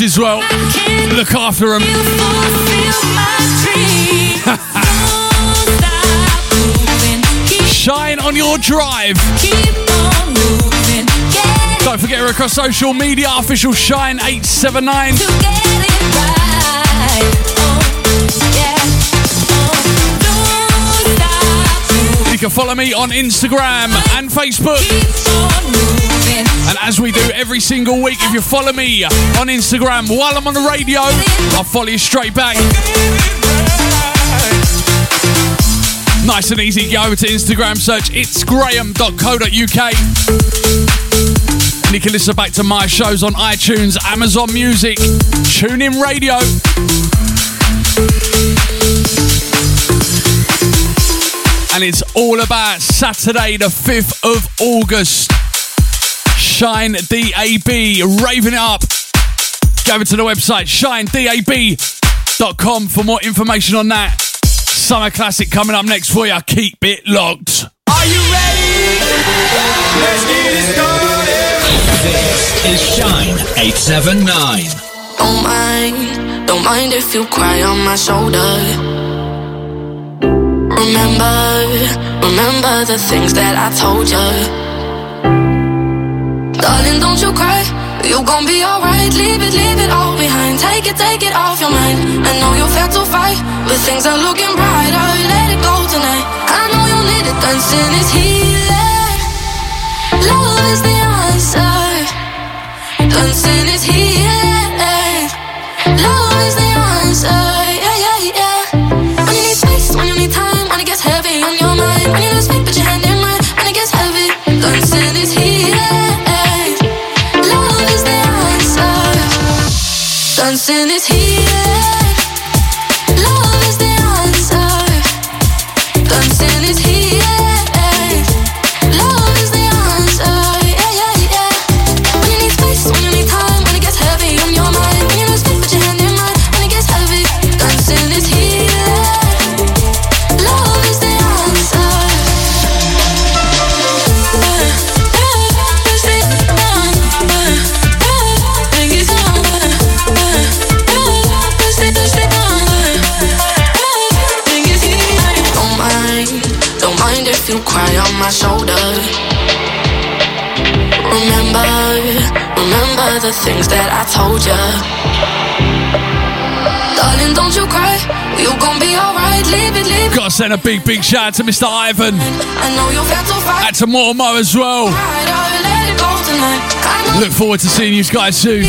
As well, look after them. Shine on your drive. Don't forget we're across social media, official Shine eight seven nine. You can follow me on Instagram and Facebook. And as we do every single week, if you follow me on Instagram while I'm on the radio, I'll follow you straight back. Nice and easy, go over to Instagram, search it's graham dot co dot U K. and you can listen back to my shows on iTunes, Amazon Music, TuneIn Radio. And it's all about Saturday the fifth of August. Shine D A B, raving it up. Go over to the website shine dab dot com for more information on that. Summer Classic coming up next for you. Keep it locked. Are you ready? Let's get it started. This is Shine eight seven nine. Don't mind, don't mind if you cry on my shoulder. Remember, remember the things that I told you. Darling, don't you cry, you gon' be alright. Leave it, leave it all behind. Take it, take it off your mind. I know you felt to fight, but things are looking brighter. Let it go tonight. I know you need it, dancing is healing. Love is the answer. Dancing is healing. Love is the answer. Yeah, yeah, yeah. When you need space, when you need time, heavy on your mind. When you lose me, put your hand in mine. When it gets heavy, dancing is healing. Love is the answer. Dancing is healing. Love is the answer. Dancing is healing. Love is the answer. Yeah, yeah, yeah. When you need space, when you need time, when it gets heavy on your mind. When you lose me, put your hand in mine. When it gets heavy, dancing is healing. You cry on my shoulder. Remember, remember the things that I told you. Darling, don't you cry, you gon' be alright. Leave it, leave it. Gotta send a big, big shout out to Mister Ivan. I know you felt so fine. Out to Mortimer as well. Look forward to seeing you guys soon.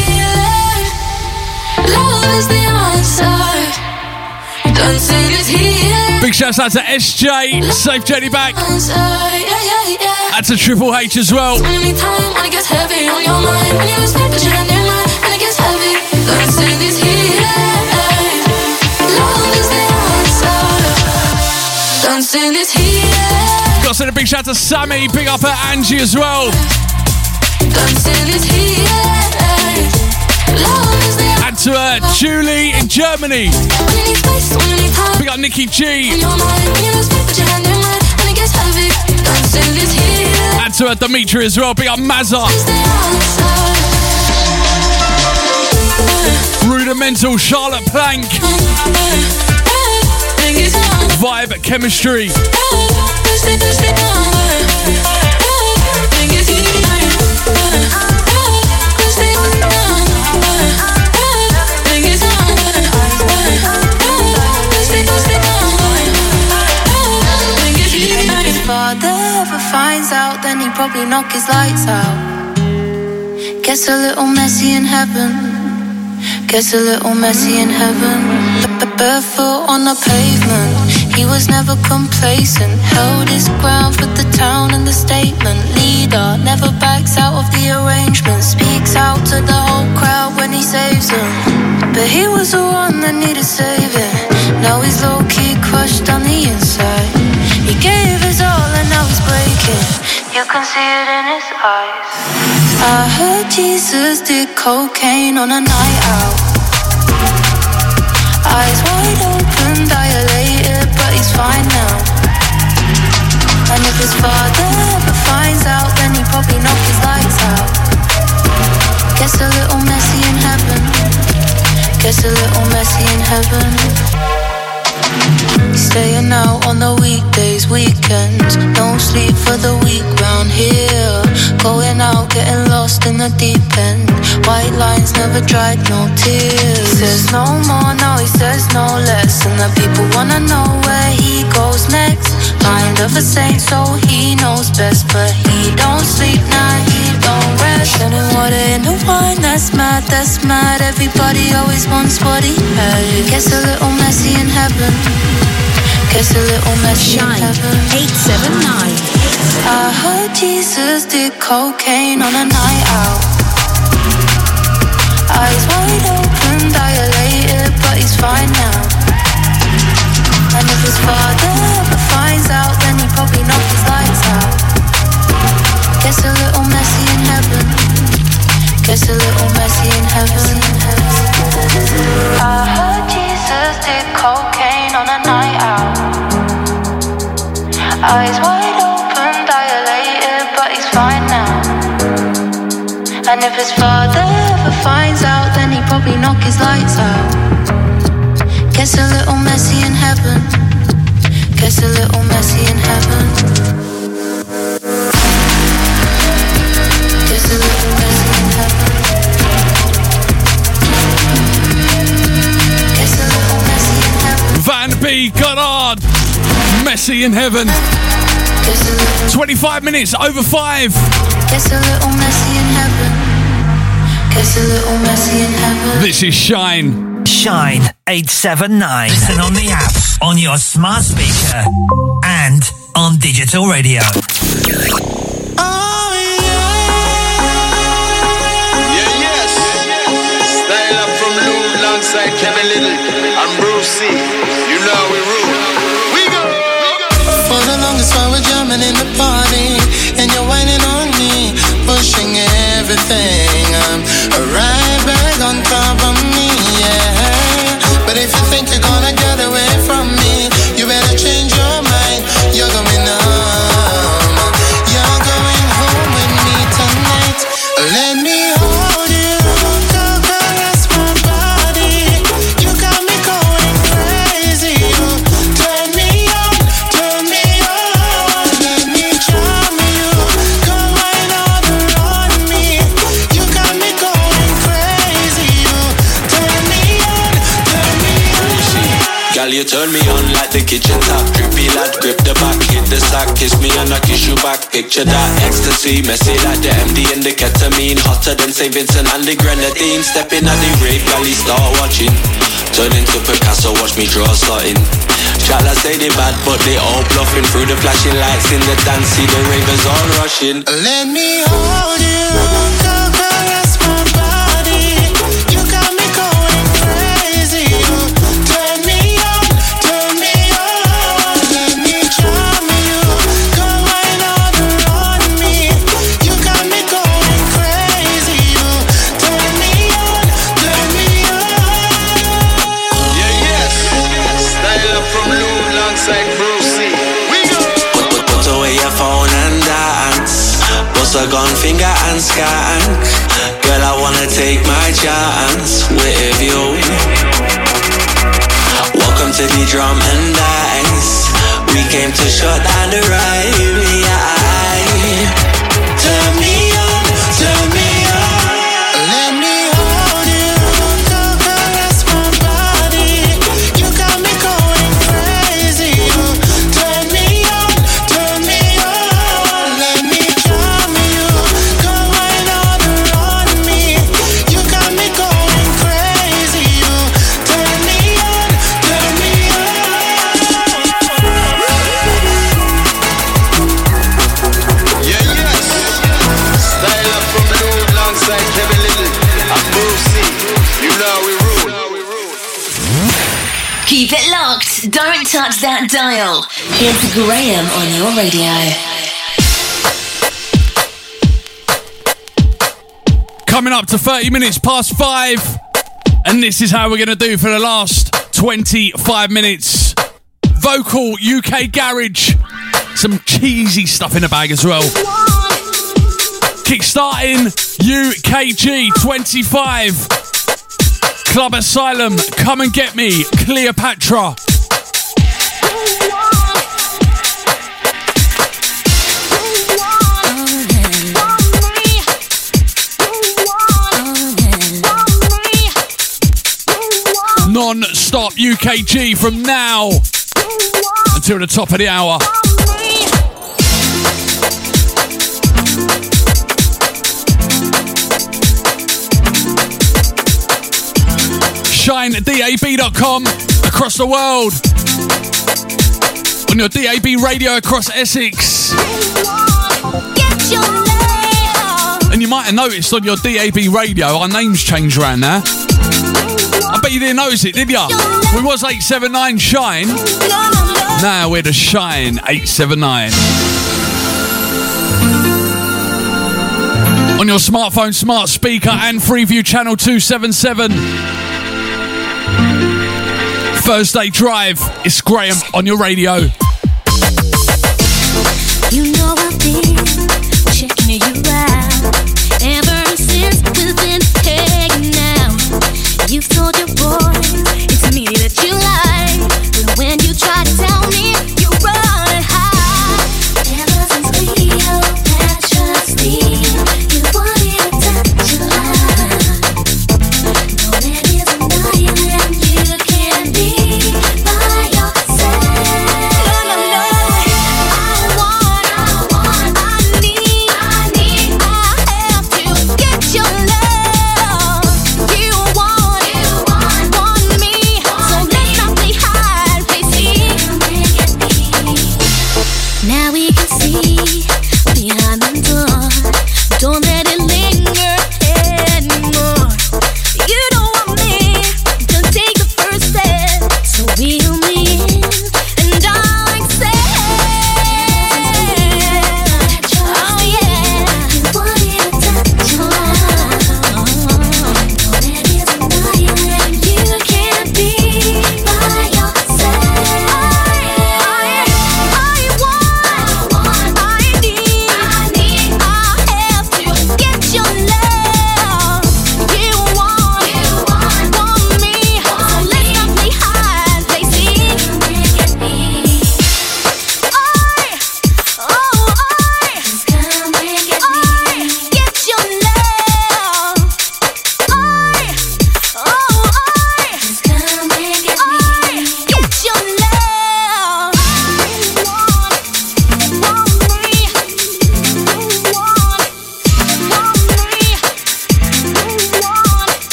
Love is the answer. Big shouts out to S J, Safe Jenny back. And to Triple H as well. Gotta send a big shout out to Sammy, big up at Angie as well. And to uh, Julie in Germany. We got Nikki G. And to uh, Dimitri as well. We got Mazza. Rudimental Charlotte Plank. Vibe Chemistry. Finds out, then he probably knock his lights out. Gets a little messy in heaven. Gets a little messy in heaven. Barefoot on the pavement, he was never complacent. Held his ground for the town and the statement. Leader never backs out of the arrangement. Speaks out to the whole crowd when he saves them. But he was the one that needed saving. Now he's low-key crushed on the inside. He gave his all and now he's breaking. You can see it in his eyes. I heard Jesus did cocaine on a night out. Eyes wide open, dilated, but he's fine now. And if his father ever finds out, then he probably knock his lights out. Gets a little messy in heaven. Gets a little messy in heaven. Staying out on the weekdays, weekends. No sleep for the week round here. Going out, getting lost in the deep end. White lines never dried, no tears. Says no more, now he says no less. And the people wanna know where he goes next. Mind of a saint, so he knows best. But he don't sleep, now he don't rest. Turning water into wine, that's mad, that's mad. Everybody always wants what he has. Gets a little messy in heaven. gets a little messy. Shine eight seven nine. I heard Jesus did cocaine on a night out. Eyes wide open, dilated, but he's fine now. And if his father ever finds out, then he probably knocked his lights out. Gets a little messy in heaven. Gets a little messy in heaven. I heard Jesus did cocaine on a night out. Eyes wide open, dilated, but he's fine now. And if his father ever finds out, then he probably knock his lights out. Gets a little messy in heaven. Gets a little messy in heaven. Gets a little messy in heaven. Gets a little messy in heaven. Van B got on. Messy in heaven. twenty-five minutes over five. Gets a little messy in heaven. Gets a little messy in heaven. This is Shine. Shine eight seven nine. Listen on the app, on your smart speaker, and on digital radio. Oh yeah. Yeah, yes. Style up from Lou alongside Kevin Little and Bruce C. You know we rule. We go. For the longest while we're jamming in the party, and you're whining on me, pushing everything. I'm right back on top of me. But if you think you're gonna get away from me, you better change your mind. You're going home. You're going home with me tonight. Let me hold you, girl, girl, that's my body. You got me going crazy. You turn me on, turn me on. Let me charm you, girl, wine all around me. You got me going crazy. You turn me on, turn me on. Girl, you turn me on like the kitchen top. Drippy lad, grip the back, hit the sack. Kiss me and I kiss you back. Picture that ecstasy, messy like the M D and the ketamine. Hotter than Saint Vincent and the Grenadine. Stepping at the rave, girl, you start watching. Turn into Picasso, watch me draw something. Shall I say they bad, but they all bluffing. Through the flashing lights in the dance, see the ravers all rushing. Let me hold you. A gun, finger and skank. Girl, I wanna take my chance with you. Welcome to the drum and dice. We came to shut down the rave. Yeah. Turn me on, turn me on. Let me hold you, girl, girl, that's my body. You got me going crazy. You turn me on, turn me on. Let me try. Keep it locked. Don't touch that dial. Here's Graham on your radio. Coming up to thirty minutes past five. And this is how we're going to do for the last twenty-five minutes. Vocal U K Garage. Some cheesy stuff in the bag as well. Kickstarting U K G twenty-five. Club Asylum, Come and Get Me, Cleopatra. Non-stop U K G from now until the top of the hour. shine dab dot com across the world. on your D A B radio across Essex. And you might have noticed on your D A B radio, our names changed around now. I bet you didn't notice it, did ya? We was eight seven nine Shine. Now we're the Shine eight seven nine. On your smartphone, smart speaker and Freeview channel two seventy-seven. Thursday Drive, it's Graham on your radio. You know I've been checking you out ever since we've been hanging out. You've told your boy it's me that you like, but when you try to tell me, you run and hide. Ever since Cleopatra Steve,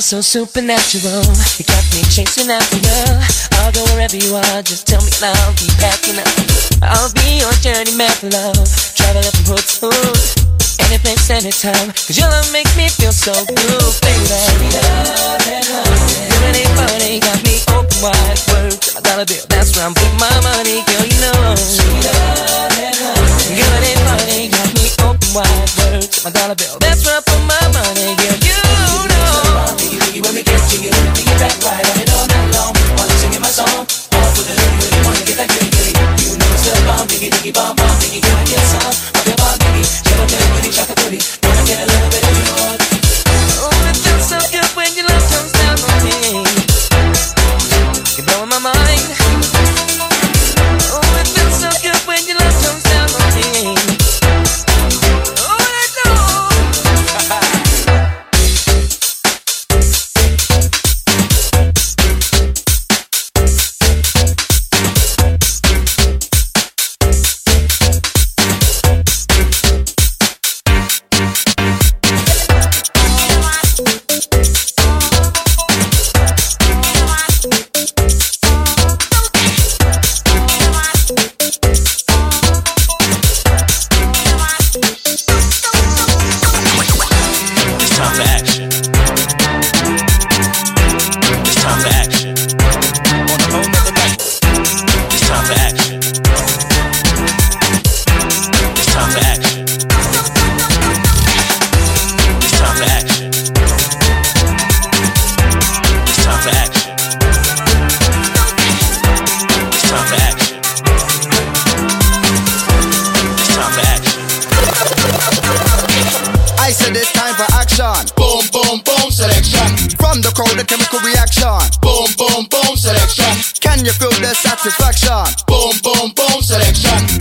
so supernatural, you got me chasing after you. I'll go wherever you are, just tell me and I'll be packing up. I'll be your journey map, love, travel up and hood to hood. this anytime, cause your love makes me feel so blue, baby. Love and honey, money, money got me open wide, work to my dollar bill, that's where I'm putting my money, girl, you know. Love and honey, money, money got me open wide, work to my dollar bill, that's where I put my money, girl, you know. When we get jiggy, we get back right on it all night long. While I'm singing my song, all for the lady, really wanna get that gritty, gritty. You know it's the bomb, diggy, diggy, bomb, bomb, diggy, can I get some? Pop your bomb, diggy, jello, jelly, pretty, chocolate, pretty. Wanna get a little bit of more? Oh, it feels so good when your love comes down on me. You're blowing my mind. Oh, it feels so good when your love comes down on me. Oh, I know.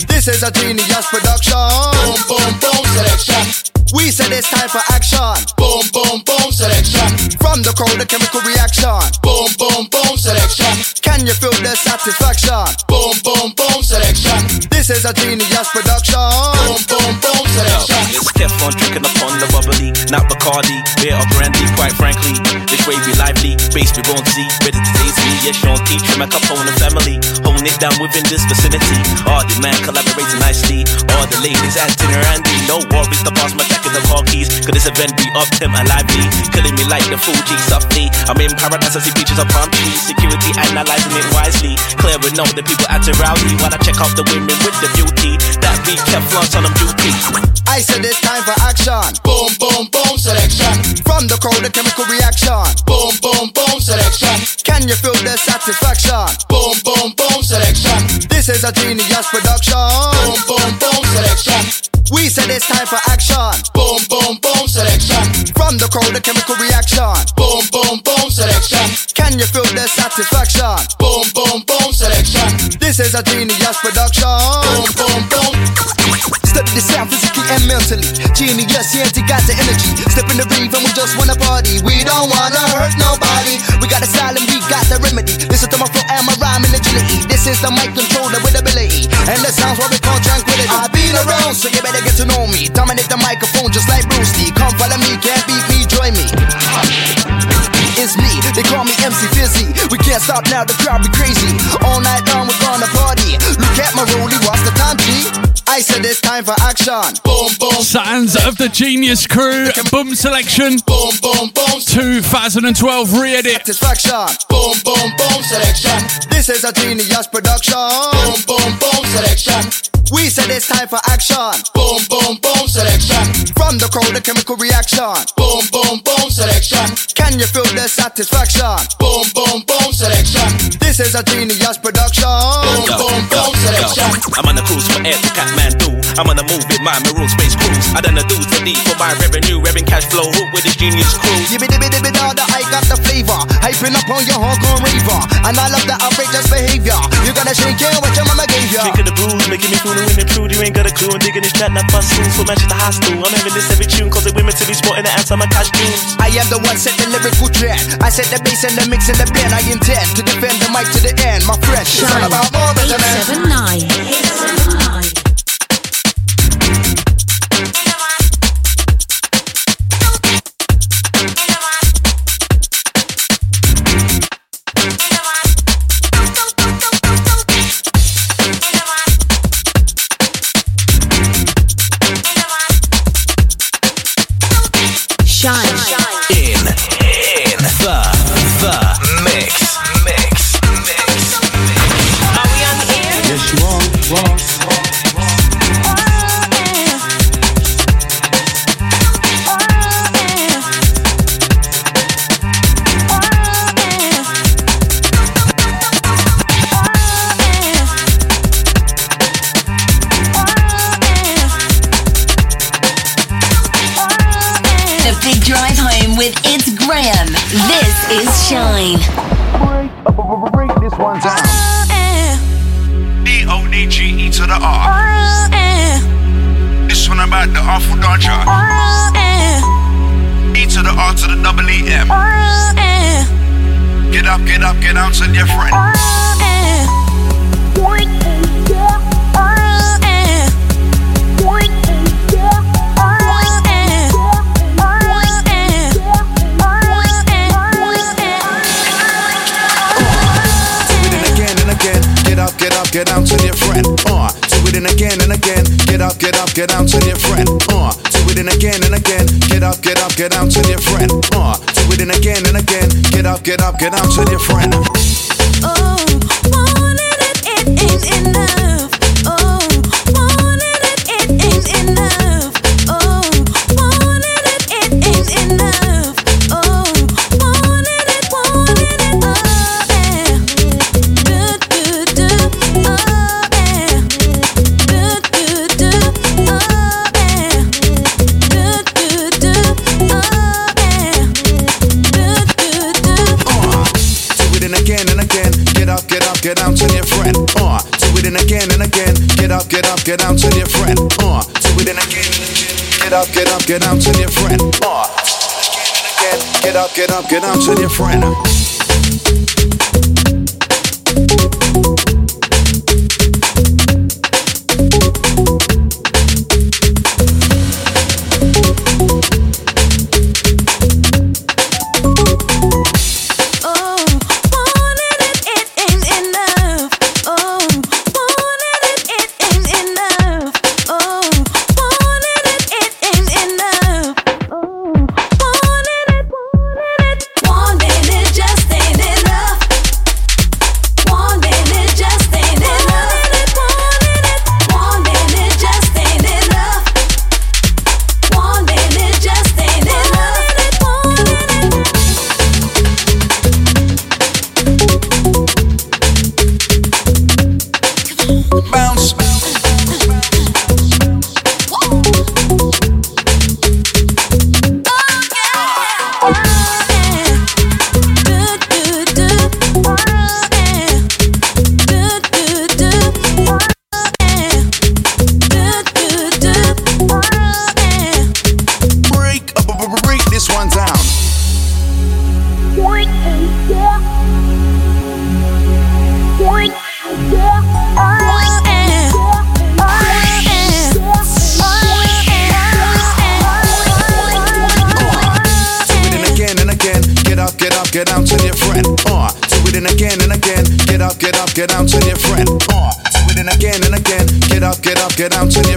This is a genius production. Boom, boom, boom, selection. We said it's time for action. Boom, boom, boom, selection. From the crowd, the chemical reaction. Boom, boom, boom, selection. Can you feel the satisfaction? Boom, boom, boom, selection. This is a genius production. Boom, boom, boom, selection. It's kept on drinking upon the bubbly, not Bacardi, beer or brandy, quite frankly. This way we lively, face we won't see, ready to taste me. Yes, Sean T, trim a cup on the family. It down within this vicinity. All the man collaborating nicely. All the ladies at dinner and me. No worries, the boss, my jack and the car keys. Could this event be up, Tim and lively? Killing me like the Fuji softly. I'm in paradise, I see beaches of palm trees. Security analyzing it wisely. Clearing out the people at the rowdy while I check out the women with the beauty. That be kept flaunt on them duty. I said it's time for action. Boom, boom, boom, selection. From the crowd, the chemical reaction. Boom, boom, boom, selection. Can you feel the satisfaction? Boom, boom, boom, selection. This is a genius production. Boom, boom, boom, selection. We said it's time for action. Boom, boom, boom, selection. From the crowd, the chemical reaction. Boom, boom, boom, selection. Can you feel the satisfaction? Boom, boom, boom, selection. This is a genius production. Boom, boom, boom. Study the sound physically and mentally. Genius, yeah, they got the energy. Step in the reef and we just wanna party. We don't wanna hurt nobody. We got a style and we got the remedy. Listen to my flow and my rhyme and agility. This is the mic controller with ability, and the sounds what we call tranquility. I've been around, so you better get to know me. Dominate the microphone just like Bruce Lee. Come follow me, can't beat me, join me. It's me, they call me M C Fizzy. We can't stop now, the crowd be crazy. All night long we're gonna party. Look at my rollie, what's the time, G? I said it's time for action. Boom, boom. Sounds of the Genius Crew, Boom Selection. Boom, boom, boom. twenty twelve re-edit. Satisfaction. Boom, boom, boom selection. This is a genius production. Boom, boom, boom selection. We said it's time for action. Boom, boom, boom selection. From the crowd, the chemical reaction. Boom, boom, boom selection. Can you feel the satisfaction? Boom, boom, boom selection. This is a genius production. Boom, go, boom, go, boom go, selection. Go. I'm on a cruise for air to Catman. I'm on a move with my maroon space cruise. I done a do to need for my revenue, revving cash flow. Who with this genius crew? Yibby dibby dibby da da, I got the flavor. Hyping up on your hardcore raver, and I love that outrageous behavior. You gotta shake it, what your mama gave ya. Shaking the blues, making me fool and women prude. You ain't got a clue, I'm digging this chat like bus tunes. So match at the hostel, I'm having this every tune. Cause the women to be sporting the ass on my costumes. I am the one set the lyrical trend. I set the bass and the mix and the blend. I intend to defend the mic to the end, my friend. Shine. It's all about more than the man. eight seven nine Shine in, in the, the mix, mix, mix, mix. Are we on the air? Yes, you are. Ross. Graham, this is Shine. Break this one time. D O D G E to the R. This one about the awful dodger. E to the R to the double E M. Get up, get up, get out to your friend. Get up, get out to your friend. Uh, do it in again and again. Get up, get up, get out to your friend. Uh, do it in again and again. Get up, get up, get out to your friend. Uh, do it in again and again. Get up, get up, get out to your friend. Oh, wanted it, it ain't enough. Oh, wanted it, it ain't enough. Oh, wanted it, it ain't enough. Oh, wanted it, wanted it. Oh. Get out to your friend, uh, do it in again and again. Get up, get up, get out to your friend, uh, do it in again. Get up, get up, get out to your friend, uh, again, get up, get up, get out to your friend. Get out to your friend, uh, do it in again and again. Get up, get up, get out to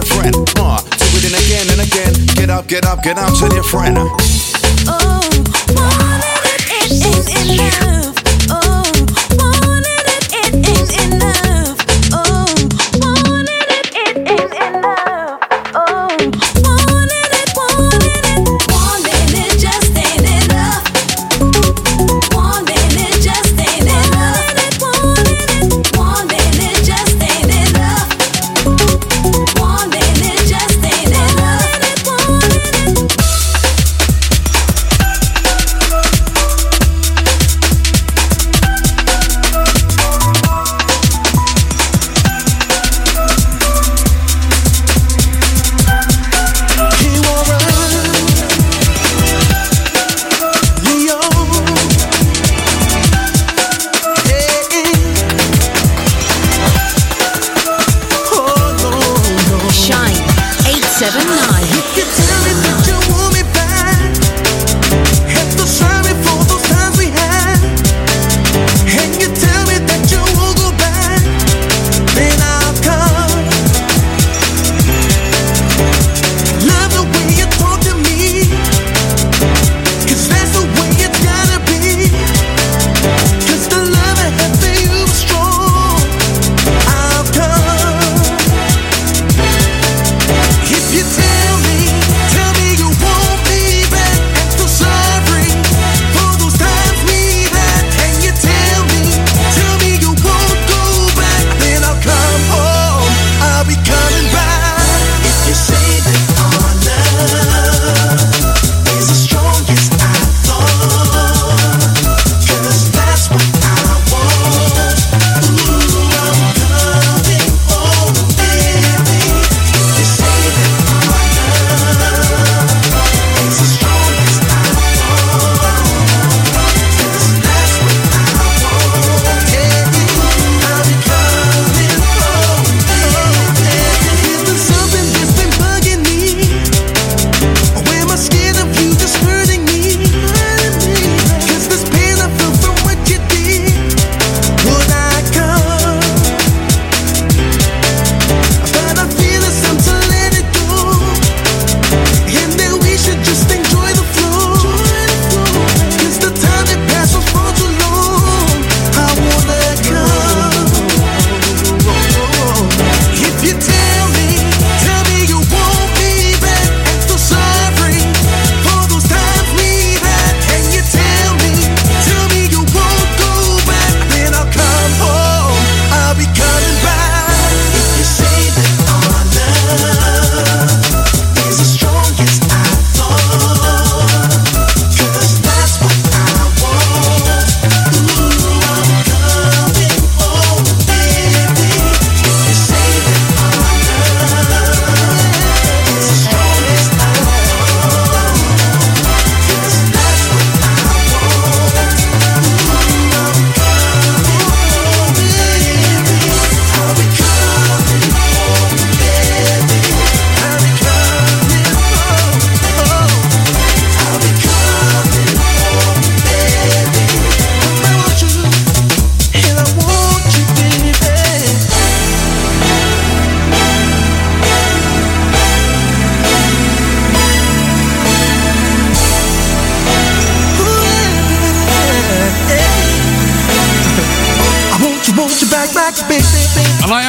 your friend. Oh, wanted it, it ain't enough. Oh, wanted it, it ain't enough. Oh, wanted it, it ain't enough. Oh, wanted it, wanted it. Wanted it just ain't enough. Wanted it just ain't enough. Wanted it, wanted it. Wanted it just ain't enough.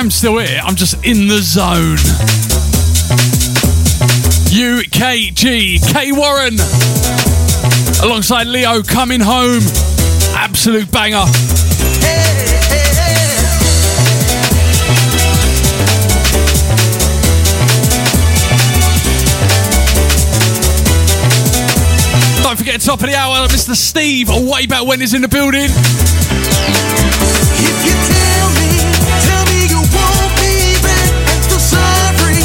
am still here. I'm just in the zone. U K G, Kay Warren, alongside Leo coming home. Absolute banger. Don't forget, top of the hour, Mister Steve Wayback when he's in the building. If you tell me, tell me you won't be back. I feel sorry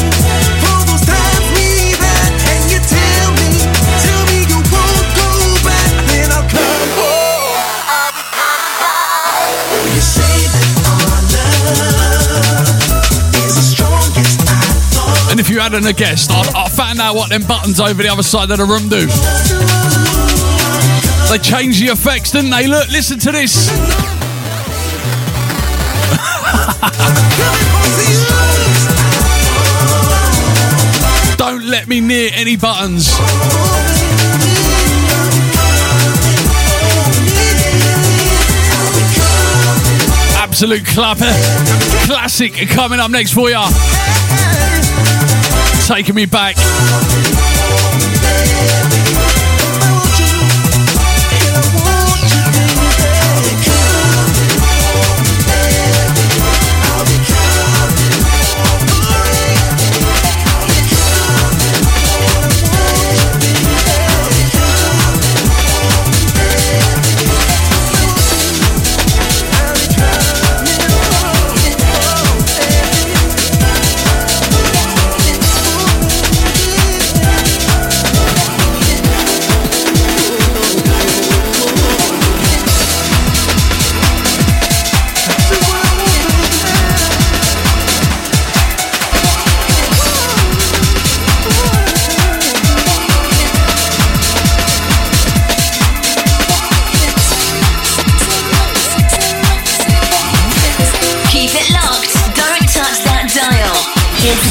for those times we met. And you tell me, tell me you won't go back. Then I'll come home. Will you say that our love is the strongest I thought? And if you hadn't a guessed, I'd, I'd find out what them buttons over the other side of the room do. They changed the effects, didn't they? Look, listen to this. Don't let me near any buttons. Absolute clapper. Classic coming up next for ya. Taking me back.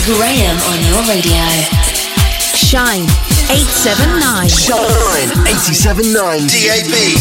Graham on your radio. Shine eight seven nine. Shine eight seven nine D A B.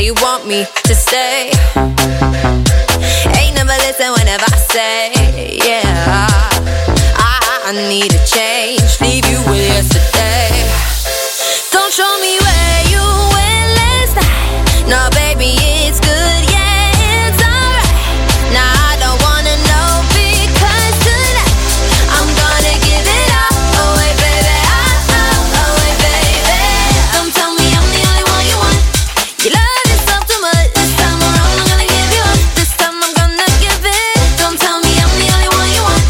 say you want me to stay. Ain't never listen whenever I say, yeah. I, I need a change, leave you with yesterday. Don't show me where you went last night. No, baby, it's good, yeah, it's alright. Now I don't wanna know because tonight I'm gonna give it up. Oh wait, baby, oh, oh, oh wait, baby. Don't tell me I'm the only one you want. You love yourself too much. This time around I'm gonna give you up. This time I'm gonna give it. Don't tell me I'm the only one you want.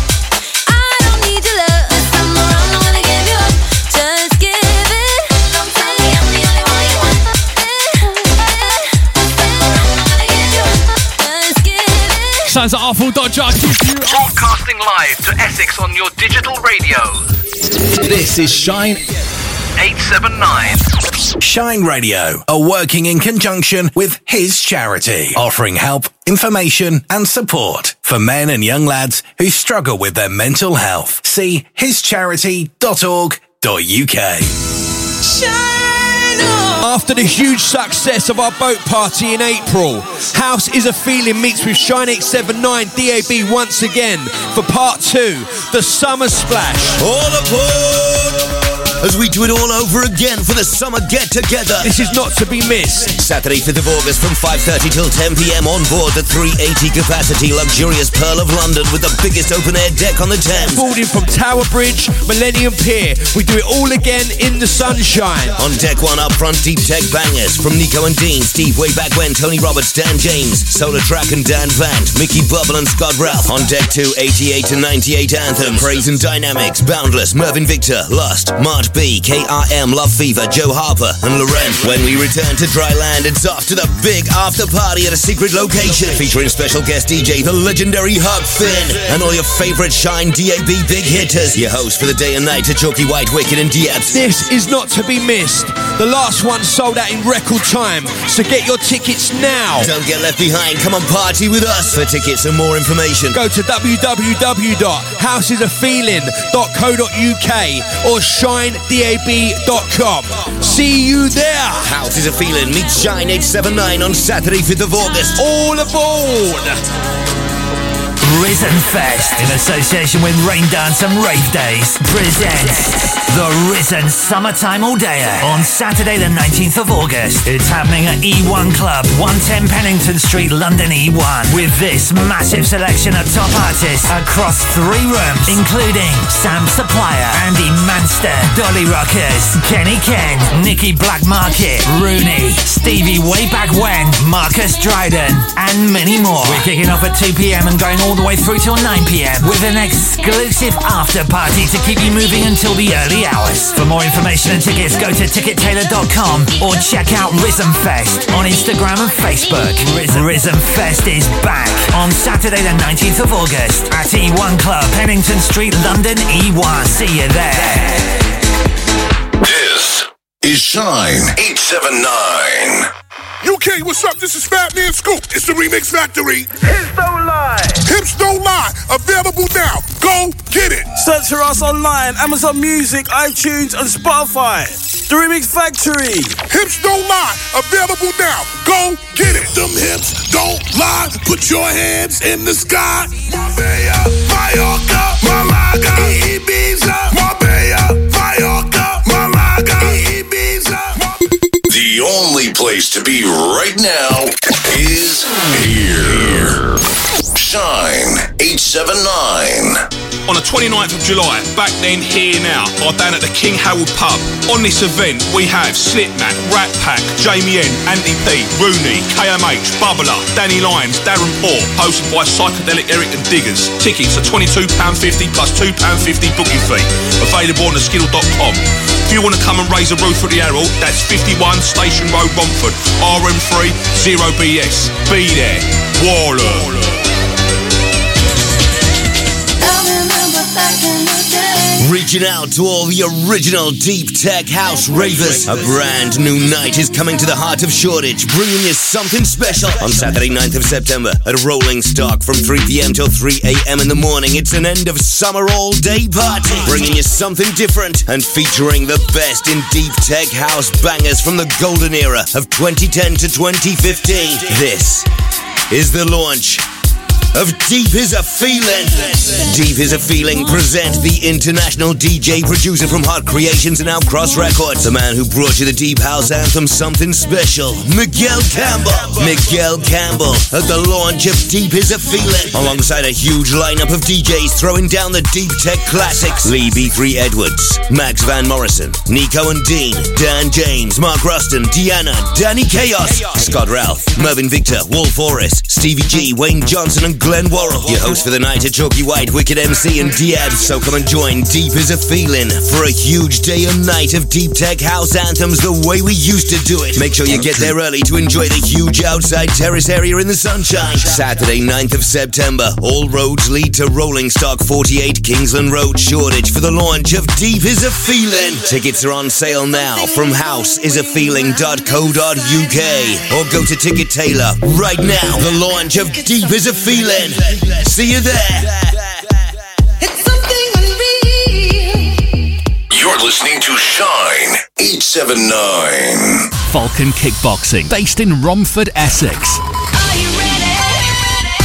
I don't need your love. This time around I'm gonna give you up. Just give it. Don't tell me I'm the only one you want. Just give it. Sounds like awful dodge. Broadcasting live to Essex on your digital radio. This is Shine eight seven nine. Shine Radio are working in conjunction with his charity, offering help, information and support for men and young lads who struggle with their mental health. See his charity dot org dot U K. After the huge success of our boat party in April, House Is A Feeling meets with Shine eight seven nine D A B once again for part two, the Summer Splash. All aboard as we do it all over again for the summer get-together. This is not to be missed. Saturday, fifth of August from five thirty till ten p m on board the three eighty capacity luxurious Pearl of London with the biggest open-air deck on the Thames. Boarding from Tower Bridge, Millennium Pier, we do it all again in the sunshine. On deck one up front, deep tech bangers from Nico and Dean, Steve Wayback When, Tony Roberts, Dan James, Solar Track and Dan Vant, Mickey Bubble and Scott Ralph. On deck two, eighty-eight and ninety-eight Anthem, Praise and Dynamics, Boundless, Mervyn Victor, Lust, Mart B, K R M, Love Fever, Joe Harper and Lorenz. When we return to dry land, it's off to the big after party at a secret location featuring special guest D J, the legendary Huck Finn, and all your favourite Shine D A B big hitters. Your host for the day and night to Chalky White, Wicked and Diabs. This is not to be missed. The last one sold out in record time, so get your tickets now. Don't get left behind. Come and party with us. For tickets and more information, go to w w w dot house is a feeling dot co dot U K or shine dab dot com. See you there. House Is A Feeling meets Shine eight seven nine on Saturday, fifth of August. All aboard. Risen Fest, in association with Rain Dance and Rave Days, presents the Risen Summertime All Day on Saturday the nineteenth of August. It's happening at E one Club, one ten Pennington Street, London E one, with this massive selection of top artists across three rooms, including Sam Supplier, Andy Manster, Dolly Rockers, Kenny Ken, Nicky Black Market, Rooney, Stevie Wayback When, Marcus Dryden, and many more. We're kicking off at two p m and going all the way through till nine p m with an exclusive after party to keep you moving until the early hours. For more information and tickets, go to ticket tailor dot com or check out Risen Fest on Instagram and Facebook. Risen, Risen Fest is back on Saturday the nineteenth of August at E one Club, Pennington Street, London E one. See you there. This is Shine eight seven nine. U K, what's up? This is Fat Man Scoop. It's the Remix Factory. Hips don't lie. Hips don't lie. Available now. Go get it. Search for us online, Amazon Music, iTunes, and Spotify. The Remix Factory. Hips don't lie. Available now. Go get it. Them hips don't lie. Put your hands in the sky. Marbella, Mallorca, Malaga, Ibiza, Marbella, Mallorca, Malaga, Ibiza. The only place to be right now is here. Shine eight seven nine. On the twenty-ninth of July, back then, here now, are down at the King Howard pub. On this event, we have Slipknot, Rat Pack, Jamie N, Andy P, Rooney, K M H, Bubbler, Danny Lyons, Darren Poor, hosted by Psychedelic Eric and Diggers. Tickets are twenty-two pounds fifty plus two pounds fifty booking fee. Available on the skill dot com. If you want to come and raise a roof at the Arrow, that's fifty-one Station Road, Romford, R M three, zero B S. Be there. Waller. Back in the day. Reaching out to all the original deep tech house ravers. A brand new night is coming to the heart of Shoreditch, bringing you something special. On Saturday, ninth of September, at Rolling Stock from three p.m. till three a.m. in the morning, it's an end of summer all day party, bringing you something different and featuring the best in deep tech house bangers from the golden era of twenty ten to twenty fifteen. This is the launch of Deep Is A Feeling. Deep Is A Feeling present the international D J producer from Heart Creations and Out Cross Records, the man who brought you the deep house anthem Something Special, Miguel Campbell. Miguel Campbell at the launch of Deep Is A Feeling, alongside a huge lineup of D Js throwing down the deep tech classics. Lee B three Edwards, Max Van Morrison, Nico and Dean, Dan James, Mark Ruston, Deanna, Danny Chaos, Scott Ralph, Mervyn Victor, Wolf Horace, Stevie G, Wayne Johnson and Glenn Worrell. Your host for the night are Chalky White, Wicked M C and D A B, so come and join Deep Is A Feeling for a huge day and night of deep tech house anthems the way we used to do it. Make sure you get there early to enjoy the huge outside terrace area in the sunshine. Saturday, ninth of September, all roads lead to Rolling Stock, forty-eight Kingsland Road, Shoreditch, for the launch of Deep Is A Feeling. Tickets are on sale now from house is a feeling dot co dot uk or go to Ticket Tailor right now. The launch of Deep Is A Feeling. See you there. It's something unreal. You're listening to Shine eight seven nine. Falcon Kickboxing, based in Romford, Essex. Are you ready?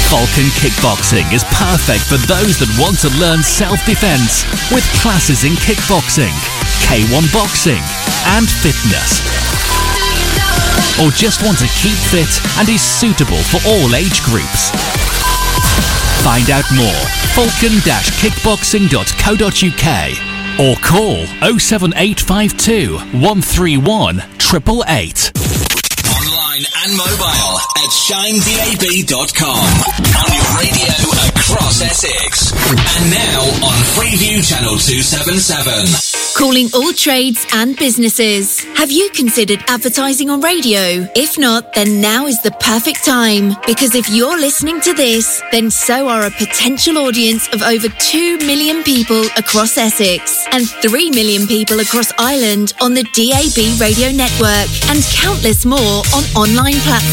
Falcon Kickboxing is perfect for those that want to learn self-defense, with classes in kickboxing, K one boxing, and fitness. Or just want to keep fit and is suitable for all age groups. Find out more falcon dash kickboxing dot co dot uk or call oh seven eight five two, one three one, eight eight eight. Online and mobile at shine dab dot com. On your radio across Essex. And now on Freeview Channel two seventy-seven. Calling all trades and businesses. Have you considered advertising on radio? If not, then now is the perfect time. Because if you're listening to this, then so are a potential audience of over two million people across Essex and three million people across Ireland on the D A B radio network and countless more on online platforms.